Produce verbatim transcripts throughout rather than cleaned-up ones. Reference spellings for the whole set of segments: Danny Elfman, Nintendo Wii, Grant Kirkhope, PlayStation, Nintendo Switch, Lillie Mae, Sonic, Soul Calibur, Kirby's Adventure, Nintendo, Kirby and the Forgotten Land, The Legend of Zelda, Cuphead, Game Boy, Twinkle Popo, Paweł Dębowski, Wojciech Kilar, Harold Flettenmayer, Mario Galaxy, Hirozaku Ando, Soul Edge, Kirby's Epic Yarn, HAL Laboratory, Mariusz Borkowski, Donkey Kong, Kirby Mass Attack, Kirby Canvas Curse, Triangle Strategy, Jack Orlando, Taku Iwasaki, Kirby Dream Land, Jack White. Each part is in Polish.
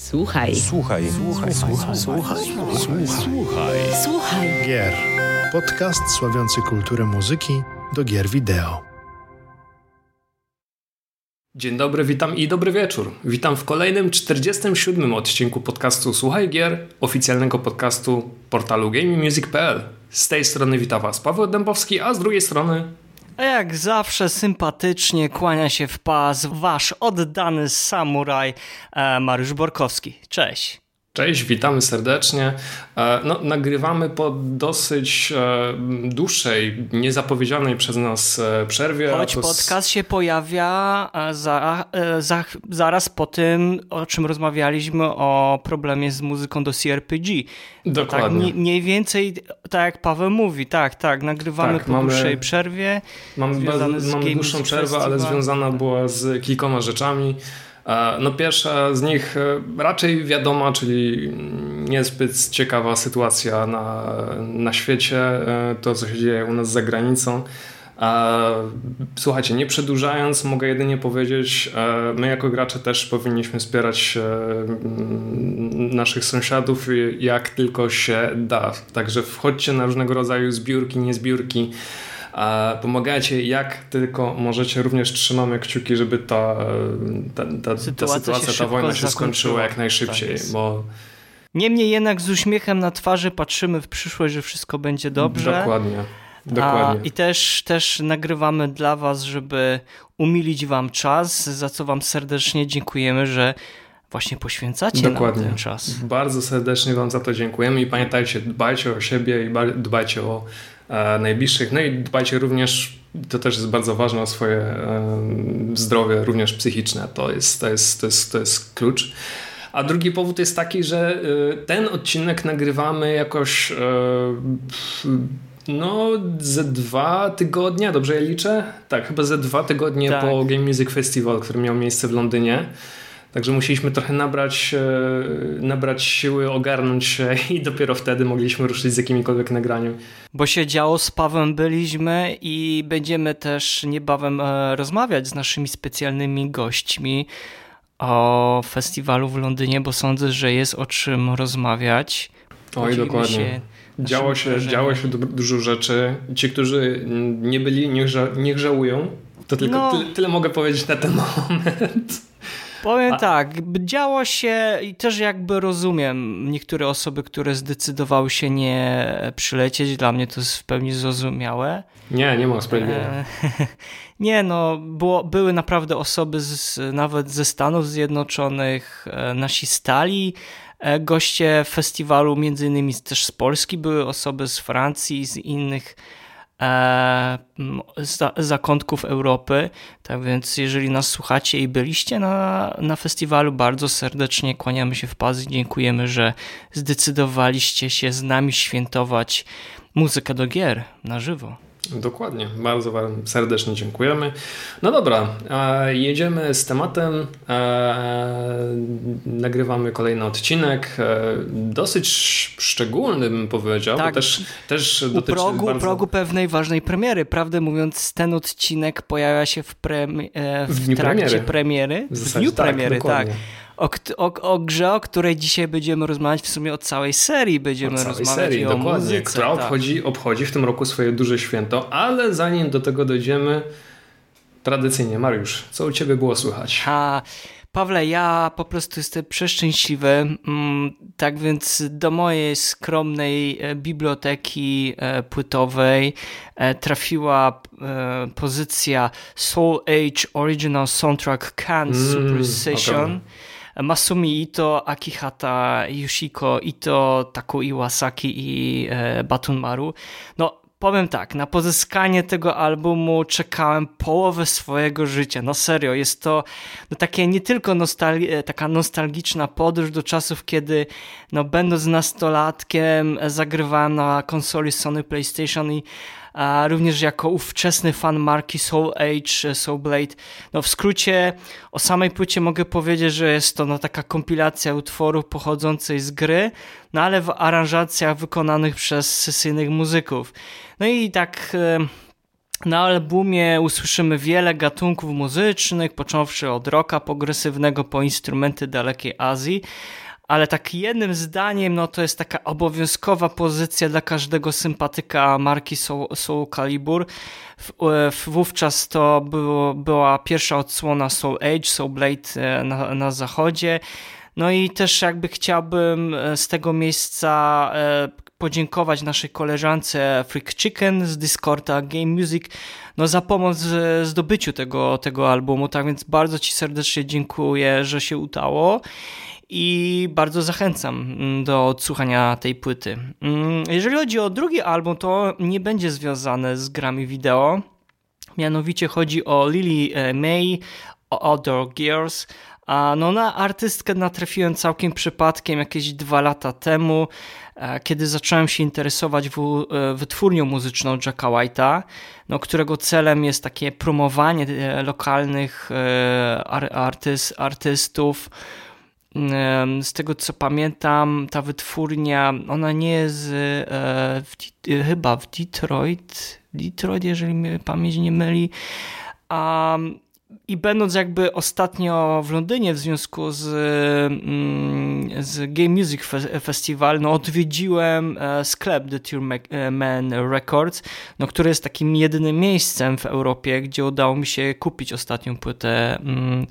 Słuchaj. Słuchaj. Słuchaj. Słuchaj. Słuchaj. Słuchaj. Słuchaj. Słuchaj. Gier. Podcast sławiący kulturę muzyki do gier wideo. Dzień dobry, witam i dobry wieczór. Witam w kolejnym czterdziestym siódmym odcinku podcastu Słuchaj Gier, oficjalnego podcastu portalu Game Music kropka p l. Z tej strony witam Was Paweł Dębowski, a z drugiej strony... A jak zawsze sympatycznie kłania się w pas wasz oddany samuraj e, Mariusz Borkowski. Cześć. Cześć, witamy serdecznie. E, no, nagrywamy po dosyć e, dłuższej, niezapowiedzianej przez nas e, przerwie. Choć to podcast z... się pojawia za, e, za, zaraz po tym, o czym rozmawialiśmy, o problemie z muzyką do C R P G. Dokładnie. Tak, mniej więcej, tak jak Paweł mówi, tak, tak, nagrywamy tak, po mamy, dłuższej przerwie. Mamy, bez, mamy dłuższą przerwę, ale związana była z kilkoma rzeczami. No pierwsza z nich raczej wiadoma, czyli niezbyt ciekawa sytuacja na, na świecie, to co się dzieje u nas za granicą. Słuchajcie, nie przedłużając, mogę jedynie powiedzieć, my jako gracze też powinniśmy wspierać naszych sąsiadów jak tylko się da. Także wchodźcie na różnego rodzaju zbiórki, niezbiórki. Pomagajcie jak tylko możecie. Również trzymamy kciuki, żeby ta, ta, ta, ta sytuacja, sytuacja ta wojna się skończyła jak najszybciej. Tak bo... Niemniej jednak z uśmiechem na twarzy patrzymy w przyszłość, że wszystko będzie dobrze. Dokładnie. Dokładnie. A, I też, też nagrywamy dla was, żeby umilić wam czas, za co wam serdecznie dziękujemy, że właśnie poświęcacie Dokładnie. nam ten czas. Bardzo serdecznie wam za to dziękujemy i pamiętajcie, dbajcie o siebie i dbajcie o najbliższych. No i dbajcie również, to też jest bardzo ważne, o swoje zdrowie, również psychiczne. To jest, to jest, to jest, to jest klucz. A drugi powód jest taki, że ten odcinek nagrywamy jakoś no ze dwa tygodnie, dobrze ja liczę? Tak, chyba ze dwa tygodnie tak. po Game Music Festival, który miał miejsce w Londynie. Także musieliśmy trochę nabrać, nabrać siły, ogarnąć się i dopiero wtedy mogliśmy ruszyć z jakimikolwiek nagraniem. Bo się działo, z Pawłem byliśmy i będziemy też niebawem rozmawiać z naszymi specjalnymi gośćmi o festiwalu w Londynie, bo sądzę, że jest o czym rozmawiać. Oj, dokładnie. Się działo, się, działo się dużo rzeczy. Ci, którzy nie byli, niech, ża- niech żałują. To tylko no. tyle, tyle mogę powiedzieć na ten moment. Powiem A... tak, działo się i też jakby rozumiem niektóre osoby, które zdecydowały się nie przylecieć. Dla mnie to jest w pełni zrozumiałe. Nie, nie ma usprawiedliwienia. Nie, no było, były naprawdę osoby z, nawet ze Stanów Zjednoczonych, nasi stali goście festiwalu, między innymi też z Polski, były osoby z Francji, z innych z zakątków Europy, tak więc jeżeli nas słuchacie i byliście na, na festiwalu, bardzo serdecznie kłaniamy się w pas i dziękujemy, że zdecydowaliście się z nami świętować muzykę do gier na żywo. Dokładnie, bardzo wam serdecznie dziękujemy. No dobra, jedziemy z tematem, nagrywamy kolejny odcinek, dosyć szczególny bym powiedział, tak, bo też, też dotyczy... U progu, bardzo... progu pewnej ważnej premiery, prawdę mówiąc ten odcinek pojawia się w, premi... w, w trakcie premiery, premiery. W, w dniu tak, premiery, dokładnie. tak. O, o, o grze, o której dzisiaj będziemy rozmawiać w sumie o całej serii. Będziemy o całej rozmawiać serii, i o dokładnie, muzyce, która obchodzi, tak. obchodzi w tym roku swoje duże święto, ale zanim do tego dojdziemy, tradycyjnie Mariusz, co u ciebie było słychać? A, Pawle, ja po prostu jestem przeszczęśliwy, tak więc do mojej skromnej biblioteki płytowej trafiła pozycja Soul Edge Original Soundtrack Canned mm, Super Session. Okay. Masumi Ito, Akihata, Yoshiko Ito, Taku Iwasaki i e, Batunmaru. No, powiem tak, na pozyskanie tego albumu czekałem połowę swojego życia. No serio, jest to no, takie nie tylko nostal- taka nostalgiczna podróż do czasów, kiedy no, będąc nastolatkiem zagrywałem na konsoli Sony PlayStation i a również jako ówczesny fan marki Soul Edge, Soul Blade. No w skrócie o samej płycie mogę powiedzieć, że jest to no, taka kompilacja utworów pochodzących z gry, no ale w aranżacjach wykonanych przez sesyjnych muzyków. No i tak... Y- Na albumie usłyszymy wiele gatunków muzycznych, począwszy od rocka progresywnego po instrumenty dalekiej Azji, ale tak jednym zdaniem no to jest taka obowiązkowa pozycja dla każdego sympatyka marki Soul, Soul Calibur. W, w, wówczas to było, była pierwsza odsłona Soul Edge, Soul Blade na, na zachodzie. No i też jakby chciałbym z tego miejsca podziękować naszej koleżance Freak Chicken z Discorda Game Music no za pomoc w zdobyciu tego, tego albumu, tak więc bardzo Ci serdecznie dziękuję, że się udało i bardzo zachęcam do odsłuchania tej płyty. Jeżeli chodzi o drugi album, to nie będzie związane z grami wideo, mianowicie chodzi o Lillie Mae, o Other Girls. A no na artystkę natrafiłem całkiem przypadkiem jakieś dwa lata temu, kiedy zacząłem się interesować w, wytwórnią muzyczną Jacka White'a, no którego celem jest takie promowanie lokalnych artyst, artystów. Z tego co pamiętam, ta wytwórnia, ona nie jest w, chyba w Detroit, Detroit, jeżeli mnie pamięć nie myli, a i będąc jakby ostatnio w Londynie w związku z, z Game Music Festival, no odwiedziłem sklep The Tear Man Records, no, który jest takim jedynym miejscem w Europie, gdzie udało mi się kupić ostatnią płytę mm,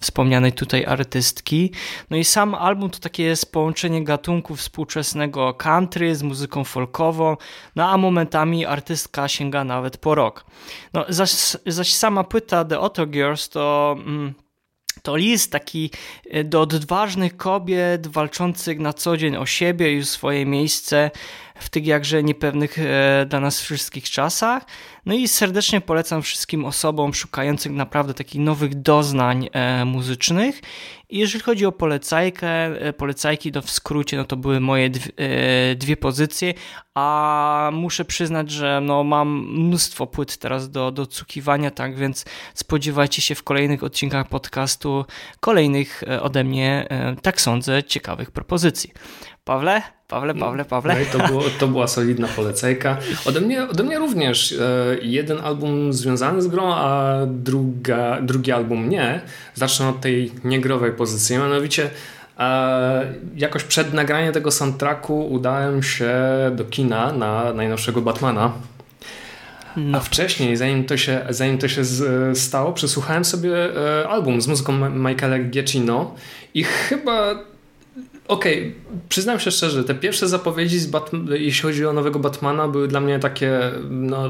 wspomnianej tutaj artystki. No i sam album to takie jest połączenie gatunków współczesnego country z muzyką folkową, no a momentami artystka sięga nawet po rock. No, zaś, zaś sama płyta The Other Girls to, to list taki do odważnych kobiet walczących na co dzień o siebie i o swoje miejsce w tych jakże niepewnych dla nas wszystkich czasach. No i serdecznie polecam wszystkim osobom szukających naprawdę takich nowych doznań muzycznych. I jeżeli chodzi o polecajkę, polecajki to w skrócie no to były moje dwie, dwie pozycje, a muszę przyznać, że no mam mnóstwo płyt teraz do, do odsłuchiwania, tak więc spodziewajcie się w kolejnych odcinkach podcastu kolejnych ode mnie, tak sądzę, ciekawych propozycji. Pawle? Pawle, Pawle, Pawle. No i to, było, to była solidna polecajka. Ode mnie, ode mnie również e, jeden album związany z grą, a druga, drugi album nie. Zacznę od tej niegrowej pozycji. Mianowicie e, jakoś przed nagraniem tego soundtracku udałem się do kina na najnowszego Batmana. No. A wcześniej, zanim to się, zanim to się z, stało, przesłuchałem sobie e, album z muzyką Ma- Michaela Giacchino i chyba... Okej, okay, przyznam się szczerze, te pierwsze zapowiedzi, z Bat- jeśli chodzi o nowego Batmana, były dla mnie takie, no...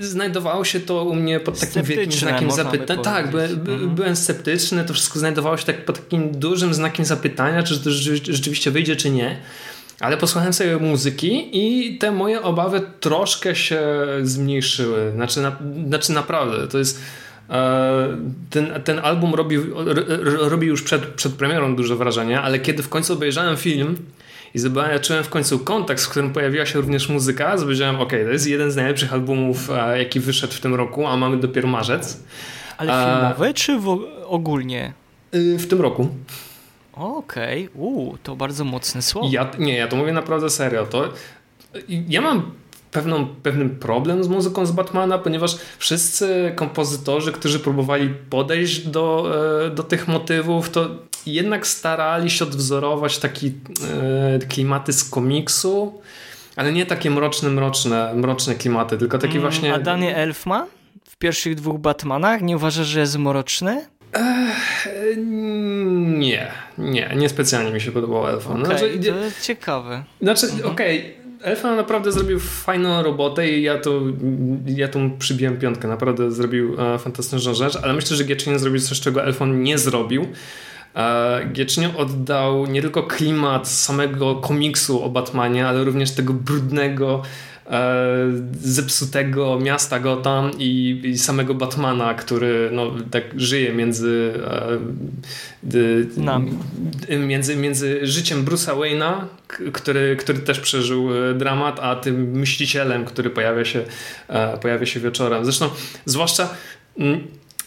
Znajdowało się to u mnie pod takim sceptyczne, wielkim znakiem zapytania. Tak, by, by, mhm. byłem sceptyczny, to wszystko znajdowało się tak pod takim dużym znakiem zapytania, czy to rzeczywiście wyjdzie, czy nie. Ale posłuchałem sobie muzyki i te moje obawy troszkę się zmniejszyły. Znaczy, na, znaczy naprawdę, to jest... Ten, ten album robi, robi już przed, przed premierą duże wrażenie, ale kiedy w końcu obejrzałem film i zobaczyłem w końcu kontekst, w którym pojawiła się również muzyka, zobaczyłem, ok, to jest jeden z najlepszych albumów, jaki wyszedł w tym roku, a mamy dopiero marzec. Ale filmowy a... czy w ogólnie? W tym roku. Okej, okay. Uuu, to bardzo mocne słowo. Ja, nie, ja to mówię naprawdę serio. To, ja mam Pewną, pewnym problem z muzyką z Batmana, ponieważ wszyscy kompozytorzy, którzy próbowali podejść do, do tych motywów, to jednak starali się odwzorować taki e, klimaty z komiksu, ale nie takie mroczne, mroczne, mroczne klimaty, tylko takie mm, właśnie... A Danny Elfman w pierwszych dwóch Batmanach nie uważasz, że jest mroczny? Ech, nie, nie, niespecjalnie mi się podobał Elfman. Okej, okay, znaczy, to jest ciekawe. Znaczy, mhm. okej, okay, Elfman naprawdę zrobił fajną robotę i ja to, ja to mu przybiłem piątkę. Naprawdę zrobił e, fantastyczną rzecz, ale myślę, że Giacchino zrobił coś, czego Elfman nie zrobił. E, Giacchino oddał nie tylko klimat samego komiksu o Batmanie, ale również tego brudnego, e, zepsutego miasta Gotham i, i samego Batmana, który no, tak żyje między e, d, nami. Między, między życiem Bruce'a Wayne'a, Który, który też przeżył dramat, a tym myślicielem, który pojawia się, pojawia się wieczorem. Zresztą, zwłaszcza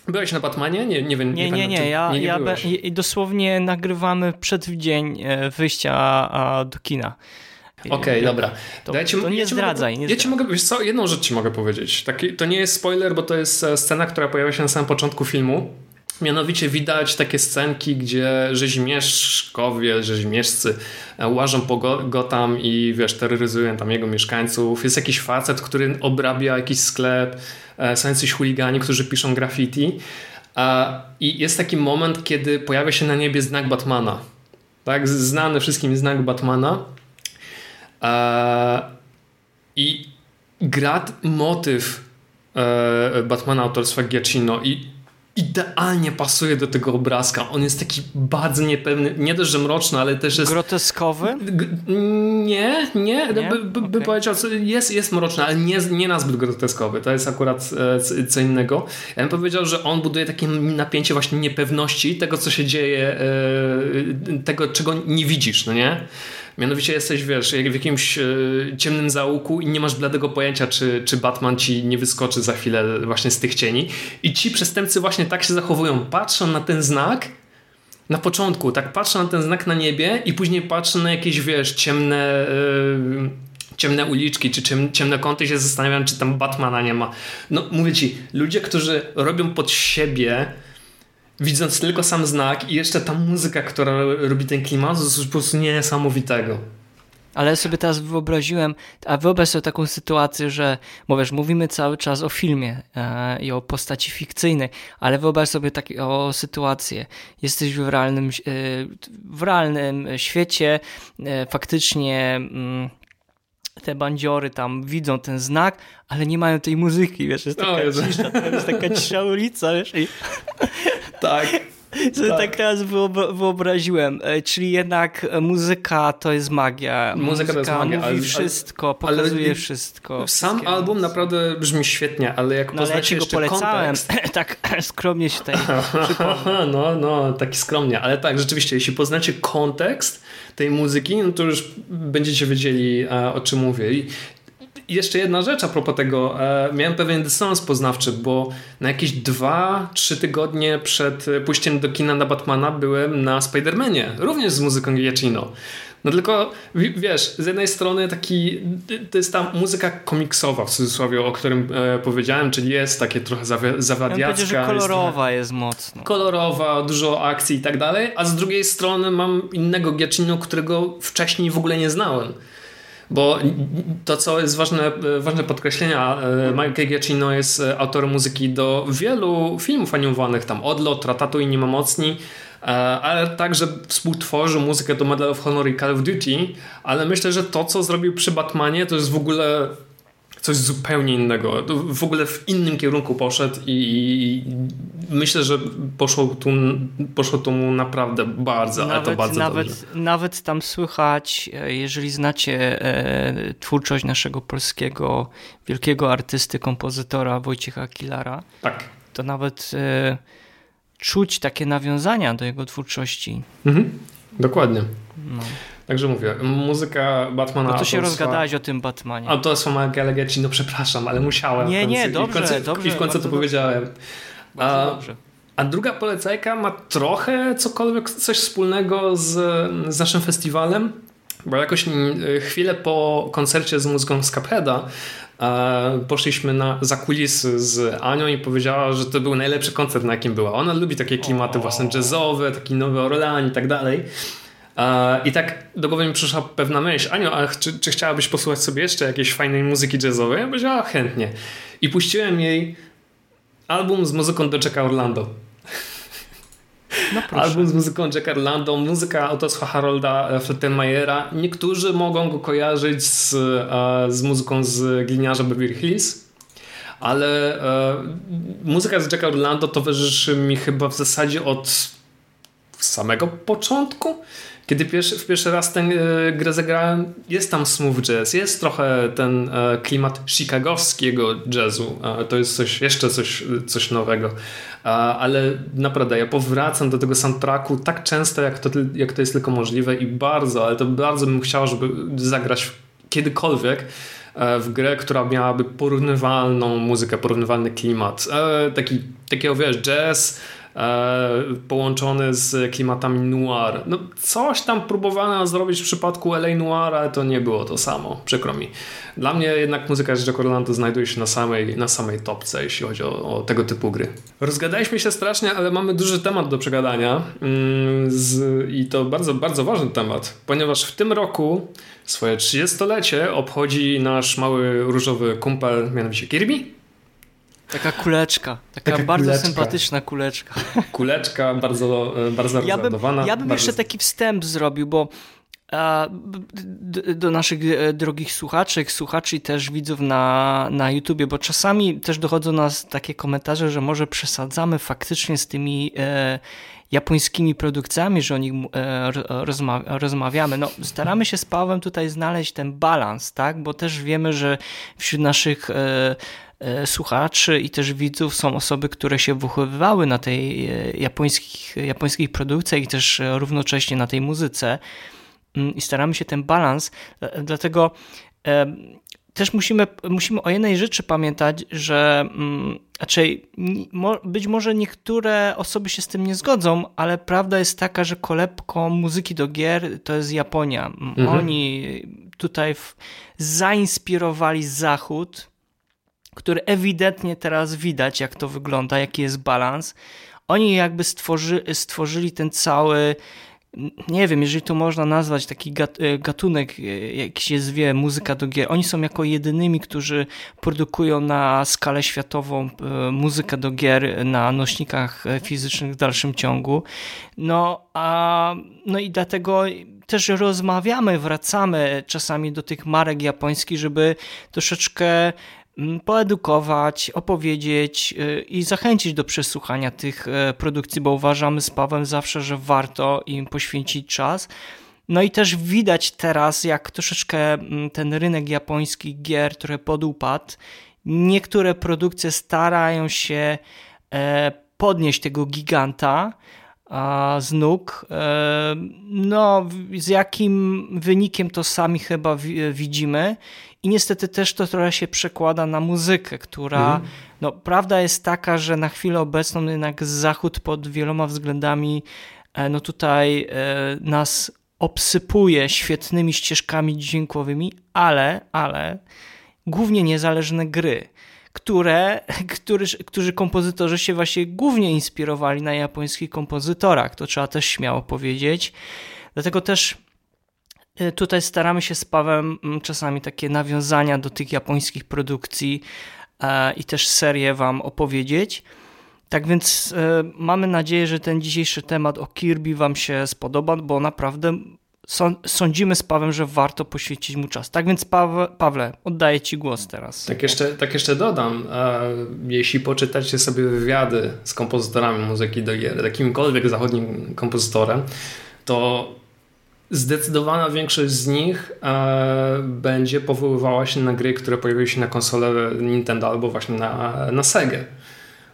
byłeś na Batmanie? Nie, nie wiem. Nie, nie, nie. nie, nie. Ja, nie, nie ja be, dosłownie nagrywamy przed dzień wyjścia do kina. Okej, okay, dobra. To, ja ci, to nie ja zdradzaj. Mogę, nie ja zdradzaj. Ci mogę, wiesz co, jedną rzecz ci mogę powiedzieć. Taki, to nie jest spoiler, bo to jest scena, która pojawia się na samym początku filmu. Mianowicie widać takie scenki, gdzie rzeźmieszkowie, rzeźmieszcy łażą po Gotham i wiesz, terroryzują tam jego mieszkańców. Jest jakiś facet, który obrabia jakiś sklep, są jacyś chuligani, którzy piszą graffiti. I jest taki moment, kiedy pojawia się na niebie znak Batmana. Tak, znany wszystkim znak Batmana. I gra motyw Batmana autorstwa Giacchino i idealnie pasuje do tego obrazka. On jest taki bardzo niepewny, nie dość, że mroczny, ale też jest... Groteskowy? G- nie, nie. nie? By, by, okay. by powiedział, jest, jest mroczny, ale nie, nie nazbyt groteskowy. To jest akurat e, co innego. Ja bym powiedział, że on buduje takie napięcie właśnie niepewności tego, co się dzieje, e, tego, czego nie widzisz, no nie? Mianowicie jesteś, wiesz, w jakimś ciemnym zaułku i nie masz bladego pojęcia, czy, czy Batman ci nie wyskoczy za chwilę właśnie z tych cieni. I ci przestępcy właśnie tak się zachowują. Patrzą na ten znak na początku, tak patrzą na ten znak na niebie i później patrzą na jakieś, wiesz, ciemne... Yy... ciemne uliczki, czy ciemne kąty, się zastanawiam, czy tam Batmana nie ma. No mówię ci, ludzie, którzy robią pod siebie, widząc tylko sam znak i jeszcze ta muzyka, która robi ten klimat, to jest po prostu niesamowitego. Ale ja sobie teraz wyobraziłem, a wyobraź sobie taką sytuację, że mówisz, mówimy cały czas o filmie e, i o postaci fikcyjnej, ale wyobraź sobie taką sytuację. Jesteś w realnym, e, w realnym świecie, e, faktycznie... Mm, te bandziory tam widzą ten znak, ale nie mają tej muzyki, wiesz, jest taka cisza, jest taka cisza ulica, wiesz, i... Tak. Sobie tak. tak teraz wyobraziłem. Czyli jednak muzyka to jest magia. Muzyka, muzyka to jest magia. Mówi ale, wszystko, ale, pokazuje ale, wszystko. Sam album naprawdę brzmi świetnie, ale jak no, poznacie ja jeszcze polecałem. Kontekst... tak skromnie się tutaj No, no, taki skromnie. Ale tak, rzeczywiście, jeśli poznacie kontekst tej muzyki, no to już będziecie wiedzieli, o czym mówię. I jeszcze jedna rzecz a propos tego. Miałem pewien dysonans poznawczy, bo na jakieś dwa trzy tygodnie przed pójściem do kina na Batmana byłem na Spidermanie, również z muzyką Giacchino. No tylko, wiesz, z jednej strony taki, to jest ta muzyka komiksowa, w cudzysłowie, o którym e, powiedziałem, czyli jest takie trochę zawi- zawadiacka. Ja kolorowa jest, jest mocno. Kolorowa, dużo akcji i tak dalej, a z drugiej strony mam innego Giacchino, którego wcześniej w ogóle nie znałem. Bo to, co jest ważne, ważne podkreślenia, Michael Giacchino jest autorem muzyki do wielu filmów animowanych, tam Odlot, Ratatouille, Niemomocni, ale także współtworzył muzykę do Medal of Honor i Call of Duty, ale myślę, że to, co zrobił przy Batmanie, to jest w ogóle coś zupełnie innego. W ogóle w innym kierunku poszedł i myślę, że poszło tu, poszło tu mu naprawdę bardzo, nawet, ale to bardzo nawet, dobrze. Nawet tam słychać, jeżeli znacie e, twórczość naszego polskiego wielkiego artysty, kompozytora Wojciecha Kilara, tak. To nawet e, czuć takie nawiązania do jego twórczości. Mhm. Dokładnie. No. Także mówię, muzyka Batmana... No to się rozgadałeś o tym Batmanie. A to są Michaela Giacchino, przepraszam, ale musiałem. Nie, nie, dobrze, dobrze. I w końcu, dobrze, i w końcu to dobrze. powiedziałem. A, dobrze. A druga polecajka ma trochę cokolwiek, coś wspólnego z, z naszym festiwalem, bo jakoś chwilę po koncercie z muzyką z Cupheada poszliśmy na, za kulisy z Anią i powiedziała, że to był najlepszy koncert, na jakim była. Ona lubi takie klimaty o. właśnie jazzowe, taki Nowy Orlean i tak dalej. I tak do głowy mi przyszła pewna myśl: Aniu, a czy, czy chciałabyś posłuchać sobie jeszcze jakiejś fajnej muzyki jazzowej? Ja powiedziała chętnie. I puściłem jej album z muzyką do Jacka Orlando. No proszę. Album z muzyką Jack Orlando, muzyka autorstwa Harolda Flettenmayera. Niektórzy mogą go kojarzyć z, z muzyką z Gliniarza Beverly Hills, ale muzyka z Jacka Orlando towarzyszy mi chyba w zasadzie od samego początku. Kiedy pierwszy, w pierwszy raz tę e, grę zagrałem, jest tam smooth jazz, jest trochę ten e, klimat chicagowskiego jazzu, e, to jest coś, jeszcze coś, coś nowego, e, ale naprawdę ja powracam do tego soundtracku tak często, jak to, jak to jest tylko możliwe i bardzo, ale to bardzo bym chciał, żeby zagrać kiedykolwiek e, w grę, która miałaby porównywalną muzykę, porównywalny klimat, e, taki, takiego, wiesz, jazz e, połączony z klimatami noir. No, coś tam próbowano zrobić w przypadku L A Noir, ale to nie było to samo, przykro mi. Dla mnie jednak muzyka z Jack Orlando znajduje się na samej, na samej topce, jeśli chodzi o, o tego typu gry. Rozgadaliśmy się strasznie, ale mamy duży temat do przegadania mm, z, i to bardzo, bardzo ważny temat, ponieważ w tym roku swoje trzydziestolecie obchodzi nasz mały różowy kumpel, mianowicie Kirby. Taka kuleczka, taka, taka bardzo kuleczka. Sympatyczna kuleczka. Kuleczka, bardzo, bardzo ja rozładowana. Bym, ja bym bardzo... jeszcze taki wstęp zrobił, bo a, d, do naszych drogich słuchaczek, słuchaczy i też widzów na, na YouTubie, bo czasami też dochodzą do nas takie komentarze, że może przesadzamy faktycznie z tymi e, japońskimi produkcjami, że o nich e, rozma, rozmawiamy. No, staramy się z Pawłem tutaj znaleźć ten balans, tak? Bo też wiemy, że wśród naszych e, słuchaczy i też widzów są osoby, które się wychowywały na tej japońskich, japońskich produkcjach i też równocześnie na tej muzyce i staramy się ten balans, dlatego też musimy, musimy o jednej rzeczy pamiętać, że raczej być może niektóre osoby się z tym nie zgodzą, ale prawda jest taka, że kolebką muzyki do gier to jest Japonia. Mhm. Oni tutaj zainspirowali Zachód, który ewidentnie teraz widać, jak to wygląda, jaki jest balans. Oni jakby stworzy, stworzyli ten cały, nie wiem, jeżeli to można nazwać taki gatunek, jak się zwie, muzyka do gier. Oni są jako jedynymi, którzy produkują na skalę światową muzykę do gier na nośnikach fizycznych w dalszym ciągu. No, a, no i dlatego też rozmawiamy, wracamy czasami do tych marek japońskich, żeby troszeczkę poedukować, opowiedzieć i zachęcić do przesłuchania tych produkcji, bo uważamy z Pawłem zawsze, że warto im poświęcić czas. No i też widać teraz, jak troszeczkę ten rynek japońskich gier, który podupadł, niektóre produkcje starają się podnieść tego giganta z nóg. No, z jakim wynikiem to sami chyba widzimy. I niestety też to trochę się przekłada na muzykę, która, mm. no prawda jest taka, że na chwilę obecną jednak Zachód pod wieloma względami no tutaj nas obsypuje świetnymi ścieżkami dźwiękowymi, ale, ale głównie niezależne gry, które, który, którzy kompozytorzy się właśnie głównie inspirowali na japońskich kompozytorach, to trzeba też śmiało powiedzieć, dlatego też tutaj staramy się z Pawłem czasami takie nawiązania do tych japońskich produkcji i też serię wam opowiedzieć. Tak więc mamy nadzieję, że ten dzisiejszy temat o Kirby wam się spodoba, bo naprawdę sądzimy z Pawłem, że warto poświęcić mu czas. Tak więc Pawle, oddaję ci głos teraz. Tak jeszcze, tak jeszcze dodam, jeśli poczytacie sobie wywiady z kompozytorami muzyki do gier, jakimkolwiek zachodnim kompozytorem, to zdecydowana większość z nich e, będzie powoływała się na gry, które pojawiły się na konsolę Nintendo albo właśnie na, na Sega.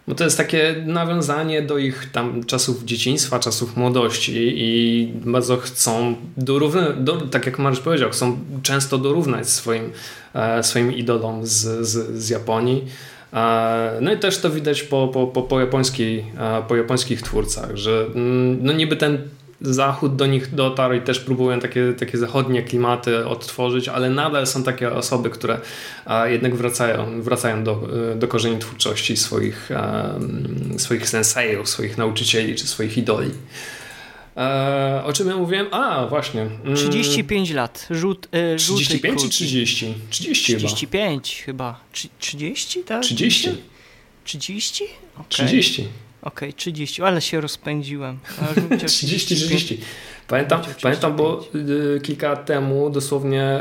Bo to jest takie nawiązanie do ich tam czasów dzieciństwa, czasów młodości i bardzo chcą dorównać, do, tak jak Mariusz powiedział, chcą często dorównać swoim, e, swoim idolom z, z, z Japonii. No i też to widać po, po, po, po, japońskiej, po japońskich twórcach, że no niby ten Zachód do nich dotarł i też próbują takie, takie zachodnie klimaty odtworzyć, ale nadal są takie osoby, które jednak wracają, wracają do, do korzeni twórczości swoich, swoich senseiów, swoich nauczycieli czy swoich idoli. O czym ja mówiłem? A, właśnie. trzydzieści pięć lat. Żółt, e, trzydzieści pięć czy trzydzieści? trzydzieści chyba. trzydzieści pięć chyba. trzydzieści, tak? trzydzieści. trzydzieści? Okay. trzydzieści. Okej, okay, trzydzieści, ale się rozpędziłem. trzydzieści, trzydzieści. Pamiętam, pamiętam, bo y, kilka lat temu dosłownie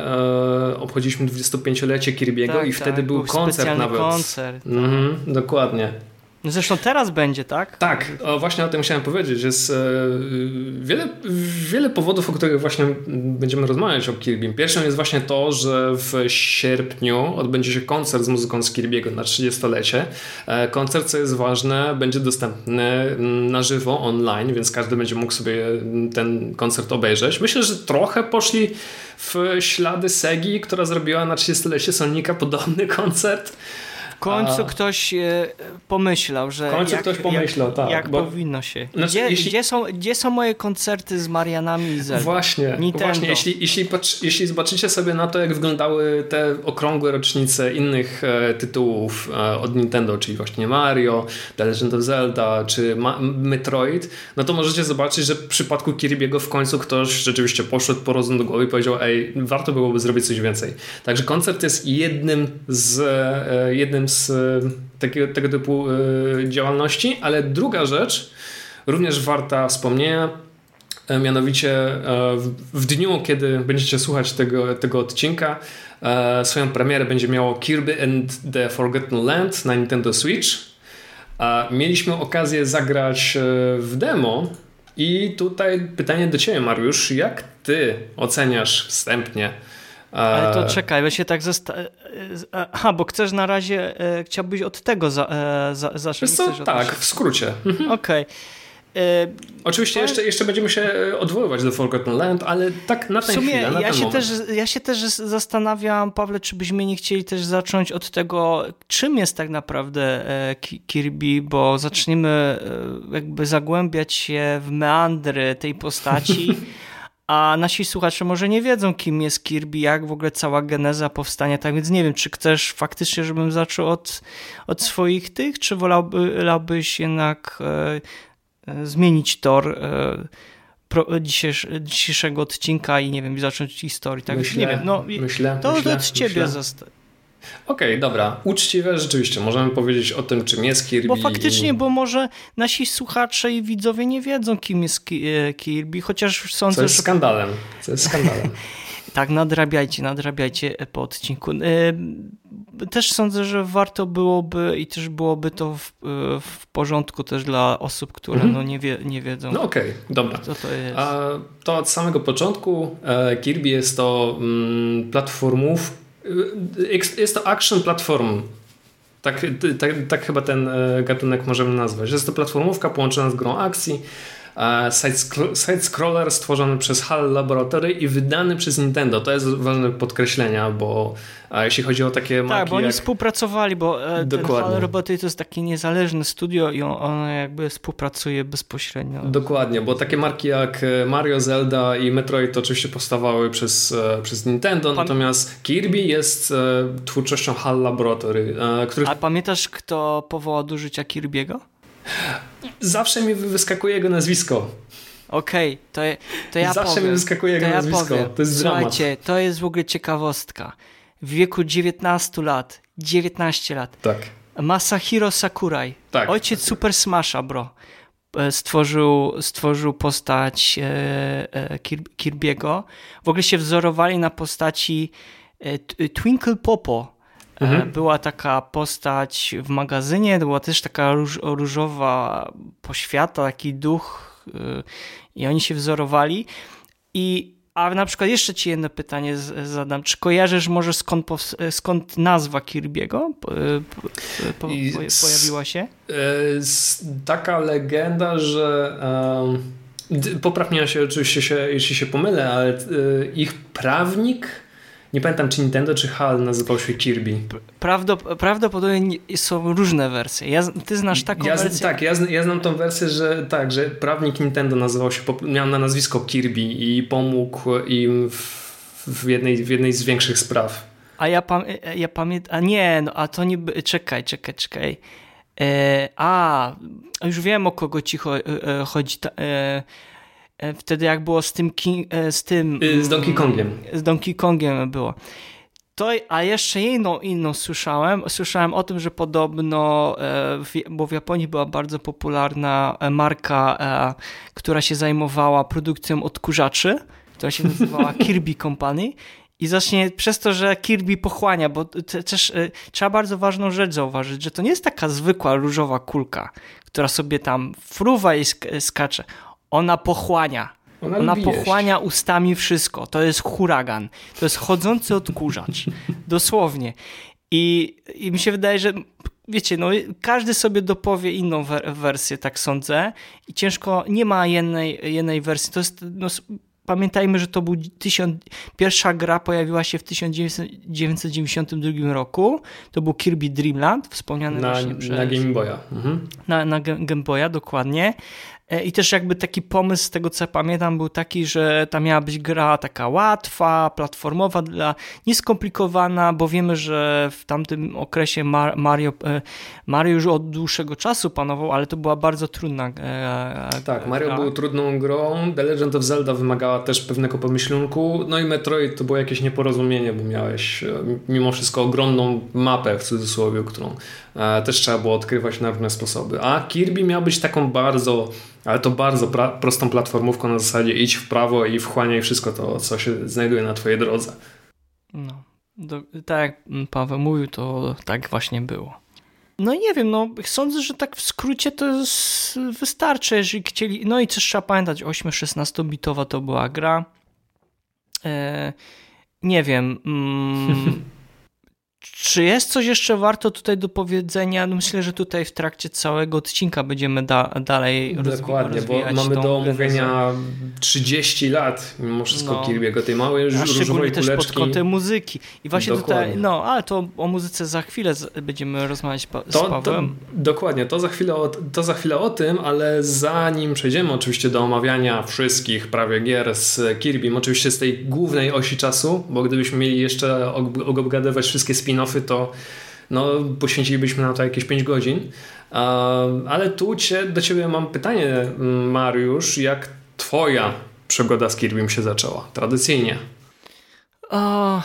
y, obchodziliśmy dwudziestopięciolecie Kirby'ego tak, i wtedy tak, był, był koncert nawet. Koncert, tak. Mhm, dokładnie. Zresztą teraz będzie, tak? Tak, o, właśnie o tym chciałem powiedzieć. Jest y, wiele, wiele powodów, o których właśnie będziemy rozmawiać o Kirby. Pierwszym jest właśnie to, że w sierpniu odbędzie się koncert z muzyką z Kirby'ego na trzydziestolecie. Koncert, co jest ważne, będzie dostępny na żywo, online, więc każdy będzie mógł sobie ten koncert obejrzeć. Myślę, że trochę poszli w ślady Segi, która zrobiła na trzydziestolecie Sonika podobny koncert. W końcu A... ktoś e, pomyślał, że. W końcu jak, ktoś pomyślał, jak, tak. Jak bo... powinno się. Znaczy, gdzie, jeśli... gdzie, są, gdzie są moje koncerty z Marianami i Zelda? Właśnie, Nintendo. właśnie. Jeśli, jeśli, patrz, jeśli zobaczycie sobie na to, jak wyglądały te okrągłe rocznice innych e, tytułów e, od Nintendo, czyli właśnie Mario, The Legend of Zelda czy Ma- Metroid, no to możecie zobaczyć, że w przypadku Kirby'ego w końcu ktoś rzeczywiście poszedł po rozum do głowy i powiedział: ej, warto byłoby zrobić coś więcej. Także koncert jest jednym z e, jednym z Takiego, tego typu y, działalności, ale druga rzecz, również warta wspomnienia, e, mianowicie e, w, w dniu, kiedy będziecie słuchać tego, tego odcinka, e, swoją premierę będzie miało Kirby and the Forgotten Land na Nintendo Switch. E, mieliśmy okazję zagrać e, w demo i tutaj pytanie do ciebie, Mariusz, jak ty oceniasz wstępnie? Ale to czekaj, bo się tak zastanawiam. Aha, bo chcesz na razie, e, chciałbyś od tego za, e, za, zacząć. Co, tak, w skrócie. Mhm. Okej. Okay. Oczywiście to... jeszcze, jeszcze będziemy się odwoływać do Forgotten Land, ale tak na ten chwilę. W sumie chwilę, ja, się też, ja się też zastanawiam, Pawle, czy byśmy nie chcieli też zacząć od tego, czym jest tak naprawdę Kirby, bo zaczniemy jakby zagłębiać się w meandry tej postaci. A nasi słuchacze może nie wiedzą, kim jest Kirby, jak w ogóle cała geneza powstania, tak więc nie wiem, czy chcesz faktycznie, żebym zaczął od, od swoich tych, czy wolałbyś jednak e, e, zmienić tor e, pro, dzisiejsz, dzisiejszego odcinka i nie wiem, zacząć historii, tak myślę, nie wiem, no myślę, to myślę, od ciebie zostaje. Okej, okay, dobra. Uczciwe rzeczywiście. Możemy powiedzieć o tym, czym jest Kirby. Bo faktycznie, i... bo może nasi słuchacze i widzowie nie wiedzą, kim jest Kirby, chociaż sądzę... Co jest że... skandalem. Co jest skandalem. Tak, nadrabiajcie, nadrabiajcie po odcinku. Też sądzę, że warto byłoby i też byłoby to w, w porządku też dla osób, które mm-hmm. no nie, wie, nie wiedzą. No okej, okay, dobra. Co to jest? A to od samego początku Kirby jest to mm, platformówka. Jest to action platform. Tak, tak, tak chyba ten gatunek możemy nazwać. Jest to platformówka połączona z grą akcji. Side-scroller stworzony przez H A L Laboratory i wydany przez Nintendo. To jest ważne podkreślenia, bo jeśli chodzi o takie marki... Tak, bo oni jak... współpracowali, bo H A L Laboratory to jest takie niezależne studio i ono jakby współpracuje bezpośrednio. Dokładnie, bo takie marki jak Mario, Zelda i Metroid to oczywiście powstawały przez, przez Nintendo, Pan... natomiast Kirby jest twórczością H A L Laboratory. Których... A pamiętasz, kto powołał do życia Kirby'ego? Zawsze mi wyskakuje jego nazwisko. Okej, okay, to, to ja Zawsze powiem. mi wyskakuje jego to nazwisko. Ja to jest dramat. Słuchajcie, to jest w ogóle ciekawostka. W wieku dziewiętnastu lat, dziewiętnaście lat, tak. Masahiro Sakurai, tak, ojciec tak. Super Smasha, bro, stworzył, stworzył postać e, e, Kirby'ego. W ogóle się wzorowali na postaci e, Twinkle Popo. Mhm. Była taka postać w magazynie, była też taka róż, różowa poświata, taki duch yy, i oni się wzorowali. I a na przykład jeszcze ci jedno pytanie z, zadam. Czy kojarzysz może skąd, powsta- skąd nazwa Kirby'ego po, po, po, po, pojawiła się? S, y, taka legenda, że... Um, popraw mnie się, oczywiście, się, jeśli się pomylę, ale y, ich prawnik... Nie pamiętam, czy Nintendo, czy H A L nazywał się Kirby. Prawdopodobnie są różne wersje. Ja, ty znasz taką ja, wersję? Tak, ja, ja znam tą wersję, że tak, że prawnik Nintendo nazywał się, miał na nazwisko Kirby i pomógł im w, w, jednej, w jednej z większych spraw. A ja, pam, ja pamiętam... A nie, no a to nie... Czekaj, czekaj, czekaj. E, a, już wiem, o kogo ci cho, e, chodzi... Ta, e, Wtedy jak było z tym... Ki- z tym z Donkey Kongiem. Z Donkey Kongiem było. To, a jeszcze jedną inną słyszałem. Słyszałem o tym, że podobno, bo w Japonii była bardzo popularna marka, która się zajmowała produkcją odkurzaczy, która się nazywała Kirby Company. I zacznie przez to, że Kirby pochłania, bo te, też y, trzeba bardzo ważną rzecz zauważyć, że to nie jest taka zwykła różowa kulka, która sobie tam fruwa i sk- skacze. Ona pochłania. Ona, Ona pochłania jeść. Ustami wszystko. To jest huragan. To jest chodzący odkurzacz. Dosłownie. I, i mi się wydaje, że wiecie, no, każdy sobie dopowie inną wer- wersję, tak sądzę. I ciężko, nie ma jednej, jednej wersji. To jest no, pamiętajmy, że to był tysiąc, pierwsza gra pojawiła się w tysiąc dziewięćset dziewięćdziesiątym drugim roku. To był Kirby Dream Land, wspomniany na, właśnie przez... Na Game Boya. Mhm. Na, na Game Boya, dokładnie. I też jakby taki pomysł, z tego co pamiętam, był taki, że ta miała być gra taka łatwa, platformowa, dla nieskomplikowana, bo wiemy, że w tamtym okresie Mario, Mario już od dłuższego czasu panował, ale to była bardzo trudna gra. Tak, Mario był trudną grą, The Legend of Zelda wymagała też pewnego pomyślunku, no i Metroid to było jakieś nieporozumienie, bo miałeś mimo wszystko ogromną mapę, w cudzysłowie, którą też trzeba było odkrywać na różne sposoby. A Kirby miał być taką bardzo... ale to bardzo pra- prostą platformówką na zasadzie idź w prawo i wchłaniaj wszystko to, co się znajduje na twojej drodze. No, do, tak jak Paweł mówił, to tak właśnie było. No nie wiem, no sądzę, że tak w skrócie to jest, wystarczy, jeżeli chcieli. No i też trzeba pamiętać, osiem szesnastobitowa to była gra. E, nie wiem... Mm, czy jest coś jeszcze warto tutaj do powiedzenia? No myślę, że tutaj w trakcie całego odcinka będziemy da- dalej rozwi- Dokładnie, rozwijać. Dokładnie, bo mamy do omówienia trzydzieści lat, mimo wszystko no. Kirby'ego, tej małej różowej kuleczki. A szczególnie też pod kątem muzyki. I właśnie dokładnie. Tutaj, no, ale to o muzyce za chwilę będziemy rozmawiać pa- to, z Pawłem. To, dokładnie, to za, chwilę o, to za chwilę o tym, ale zanim przejdziemy oczywiście do omawiania wszystkich prawie gier z Kirby'm, oczywiście z tej głównej osi czasu, bo gdybyśmy mieli jeszcze ob- obgadywać wszystkie spin to no, poświęcilibyśmy na to jakieś pięć godzin. Ale tu cię, do ciebie mam pytanie, Mariusz, jak twoja przygoda z Kirbym się zaczęła tradycyjnie? O,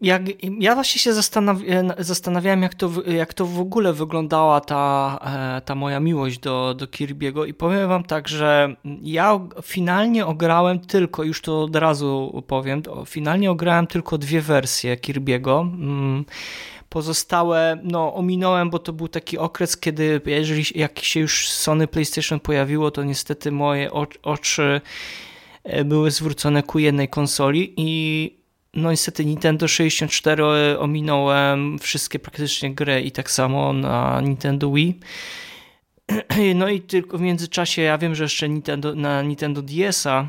jak, ja właśnie się zastanawiałem, zastanawiałem jak, to, jak to w ogóle wyglądała ta, ta moja miłość do, do Kirby'ego i powiem wam tak, że ja finalnie ograłem tylko, już to od razu powiem, finalnie ograłem tylko dwie wersje Kirby'ego. Pozostałe no ominąłem, bo to był taki okres, kiedy jeżeli jak się już Sony PlayStation pojawiło, to niestety moje oczy były zwrócone ku jednej konsoli i no niestety Nintendo sześćdziesiąt cztery ominąłem wszystkie praktycznie gry i tak samo na Nintendo Wii. No i tylko w międzyczasie ja wiem, że jeszcze Nintendo, na Nintendo D S a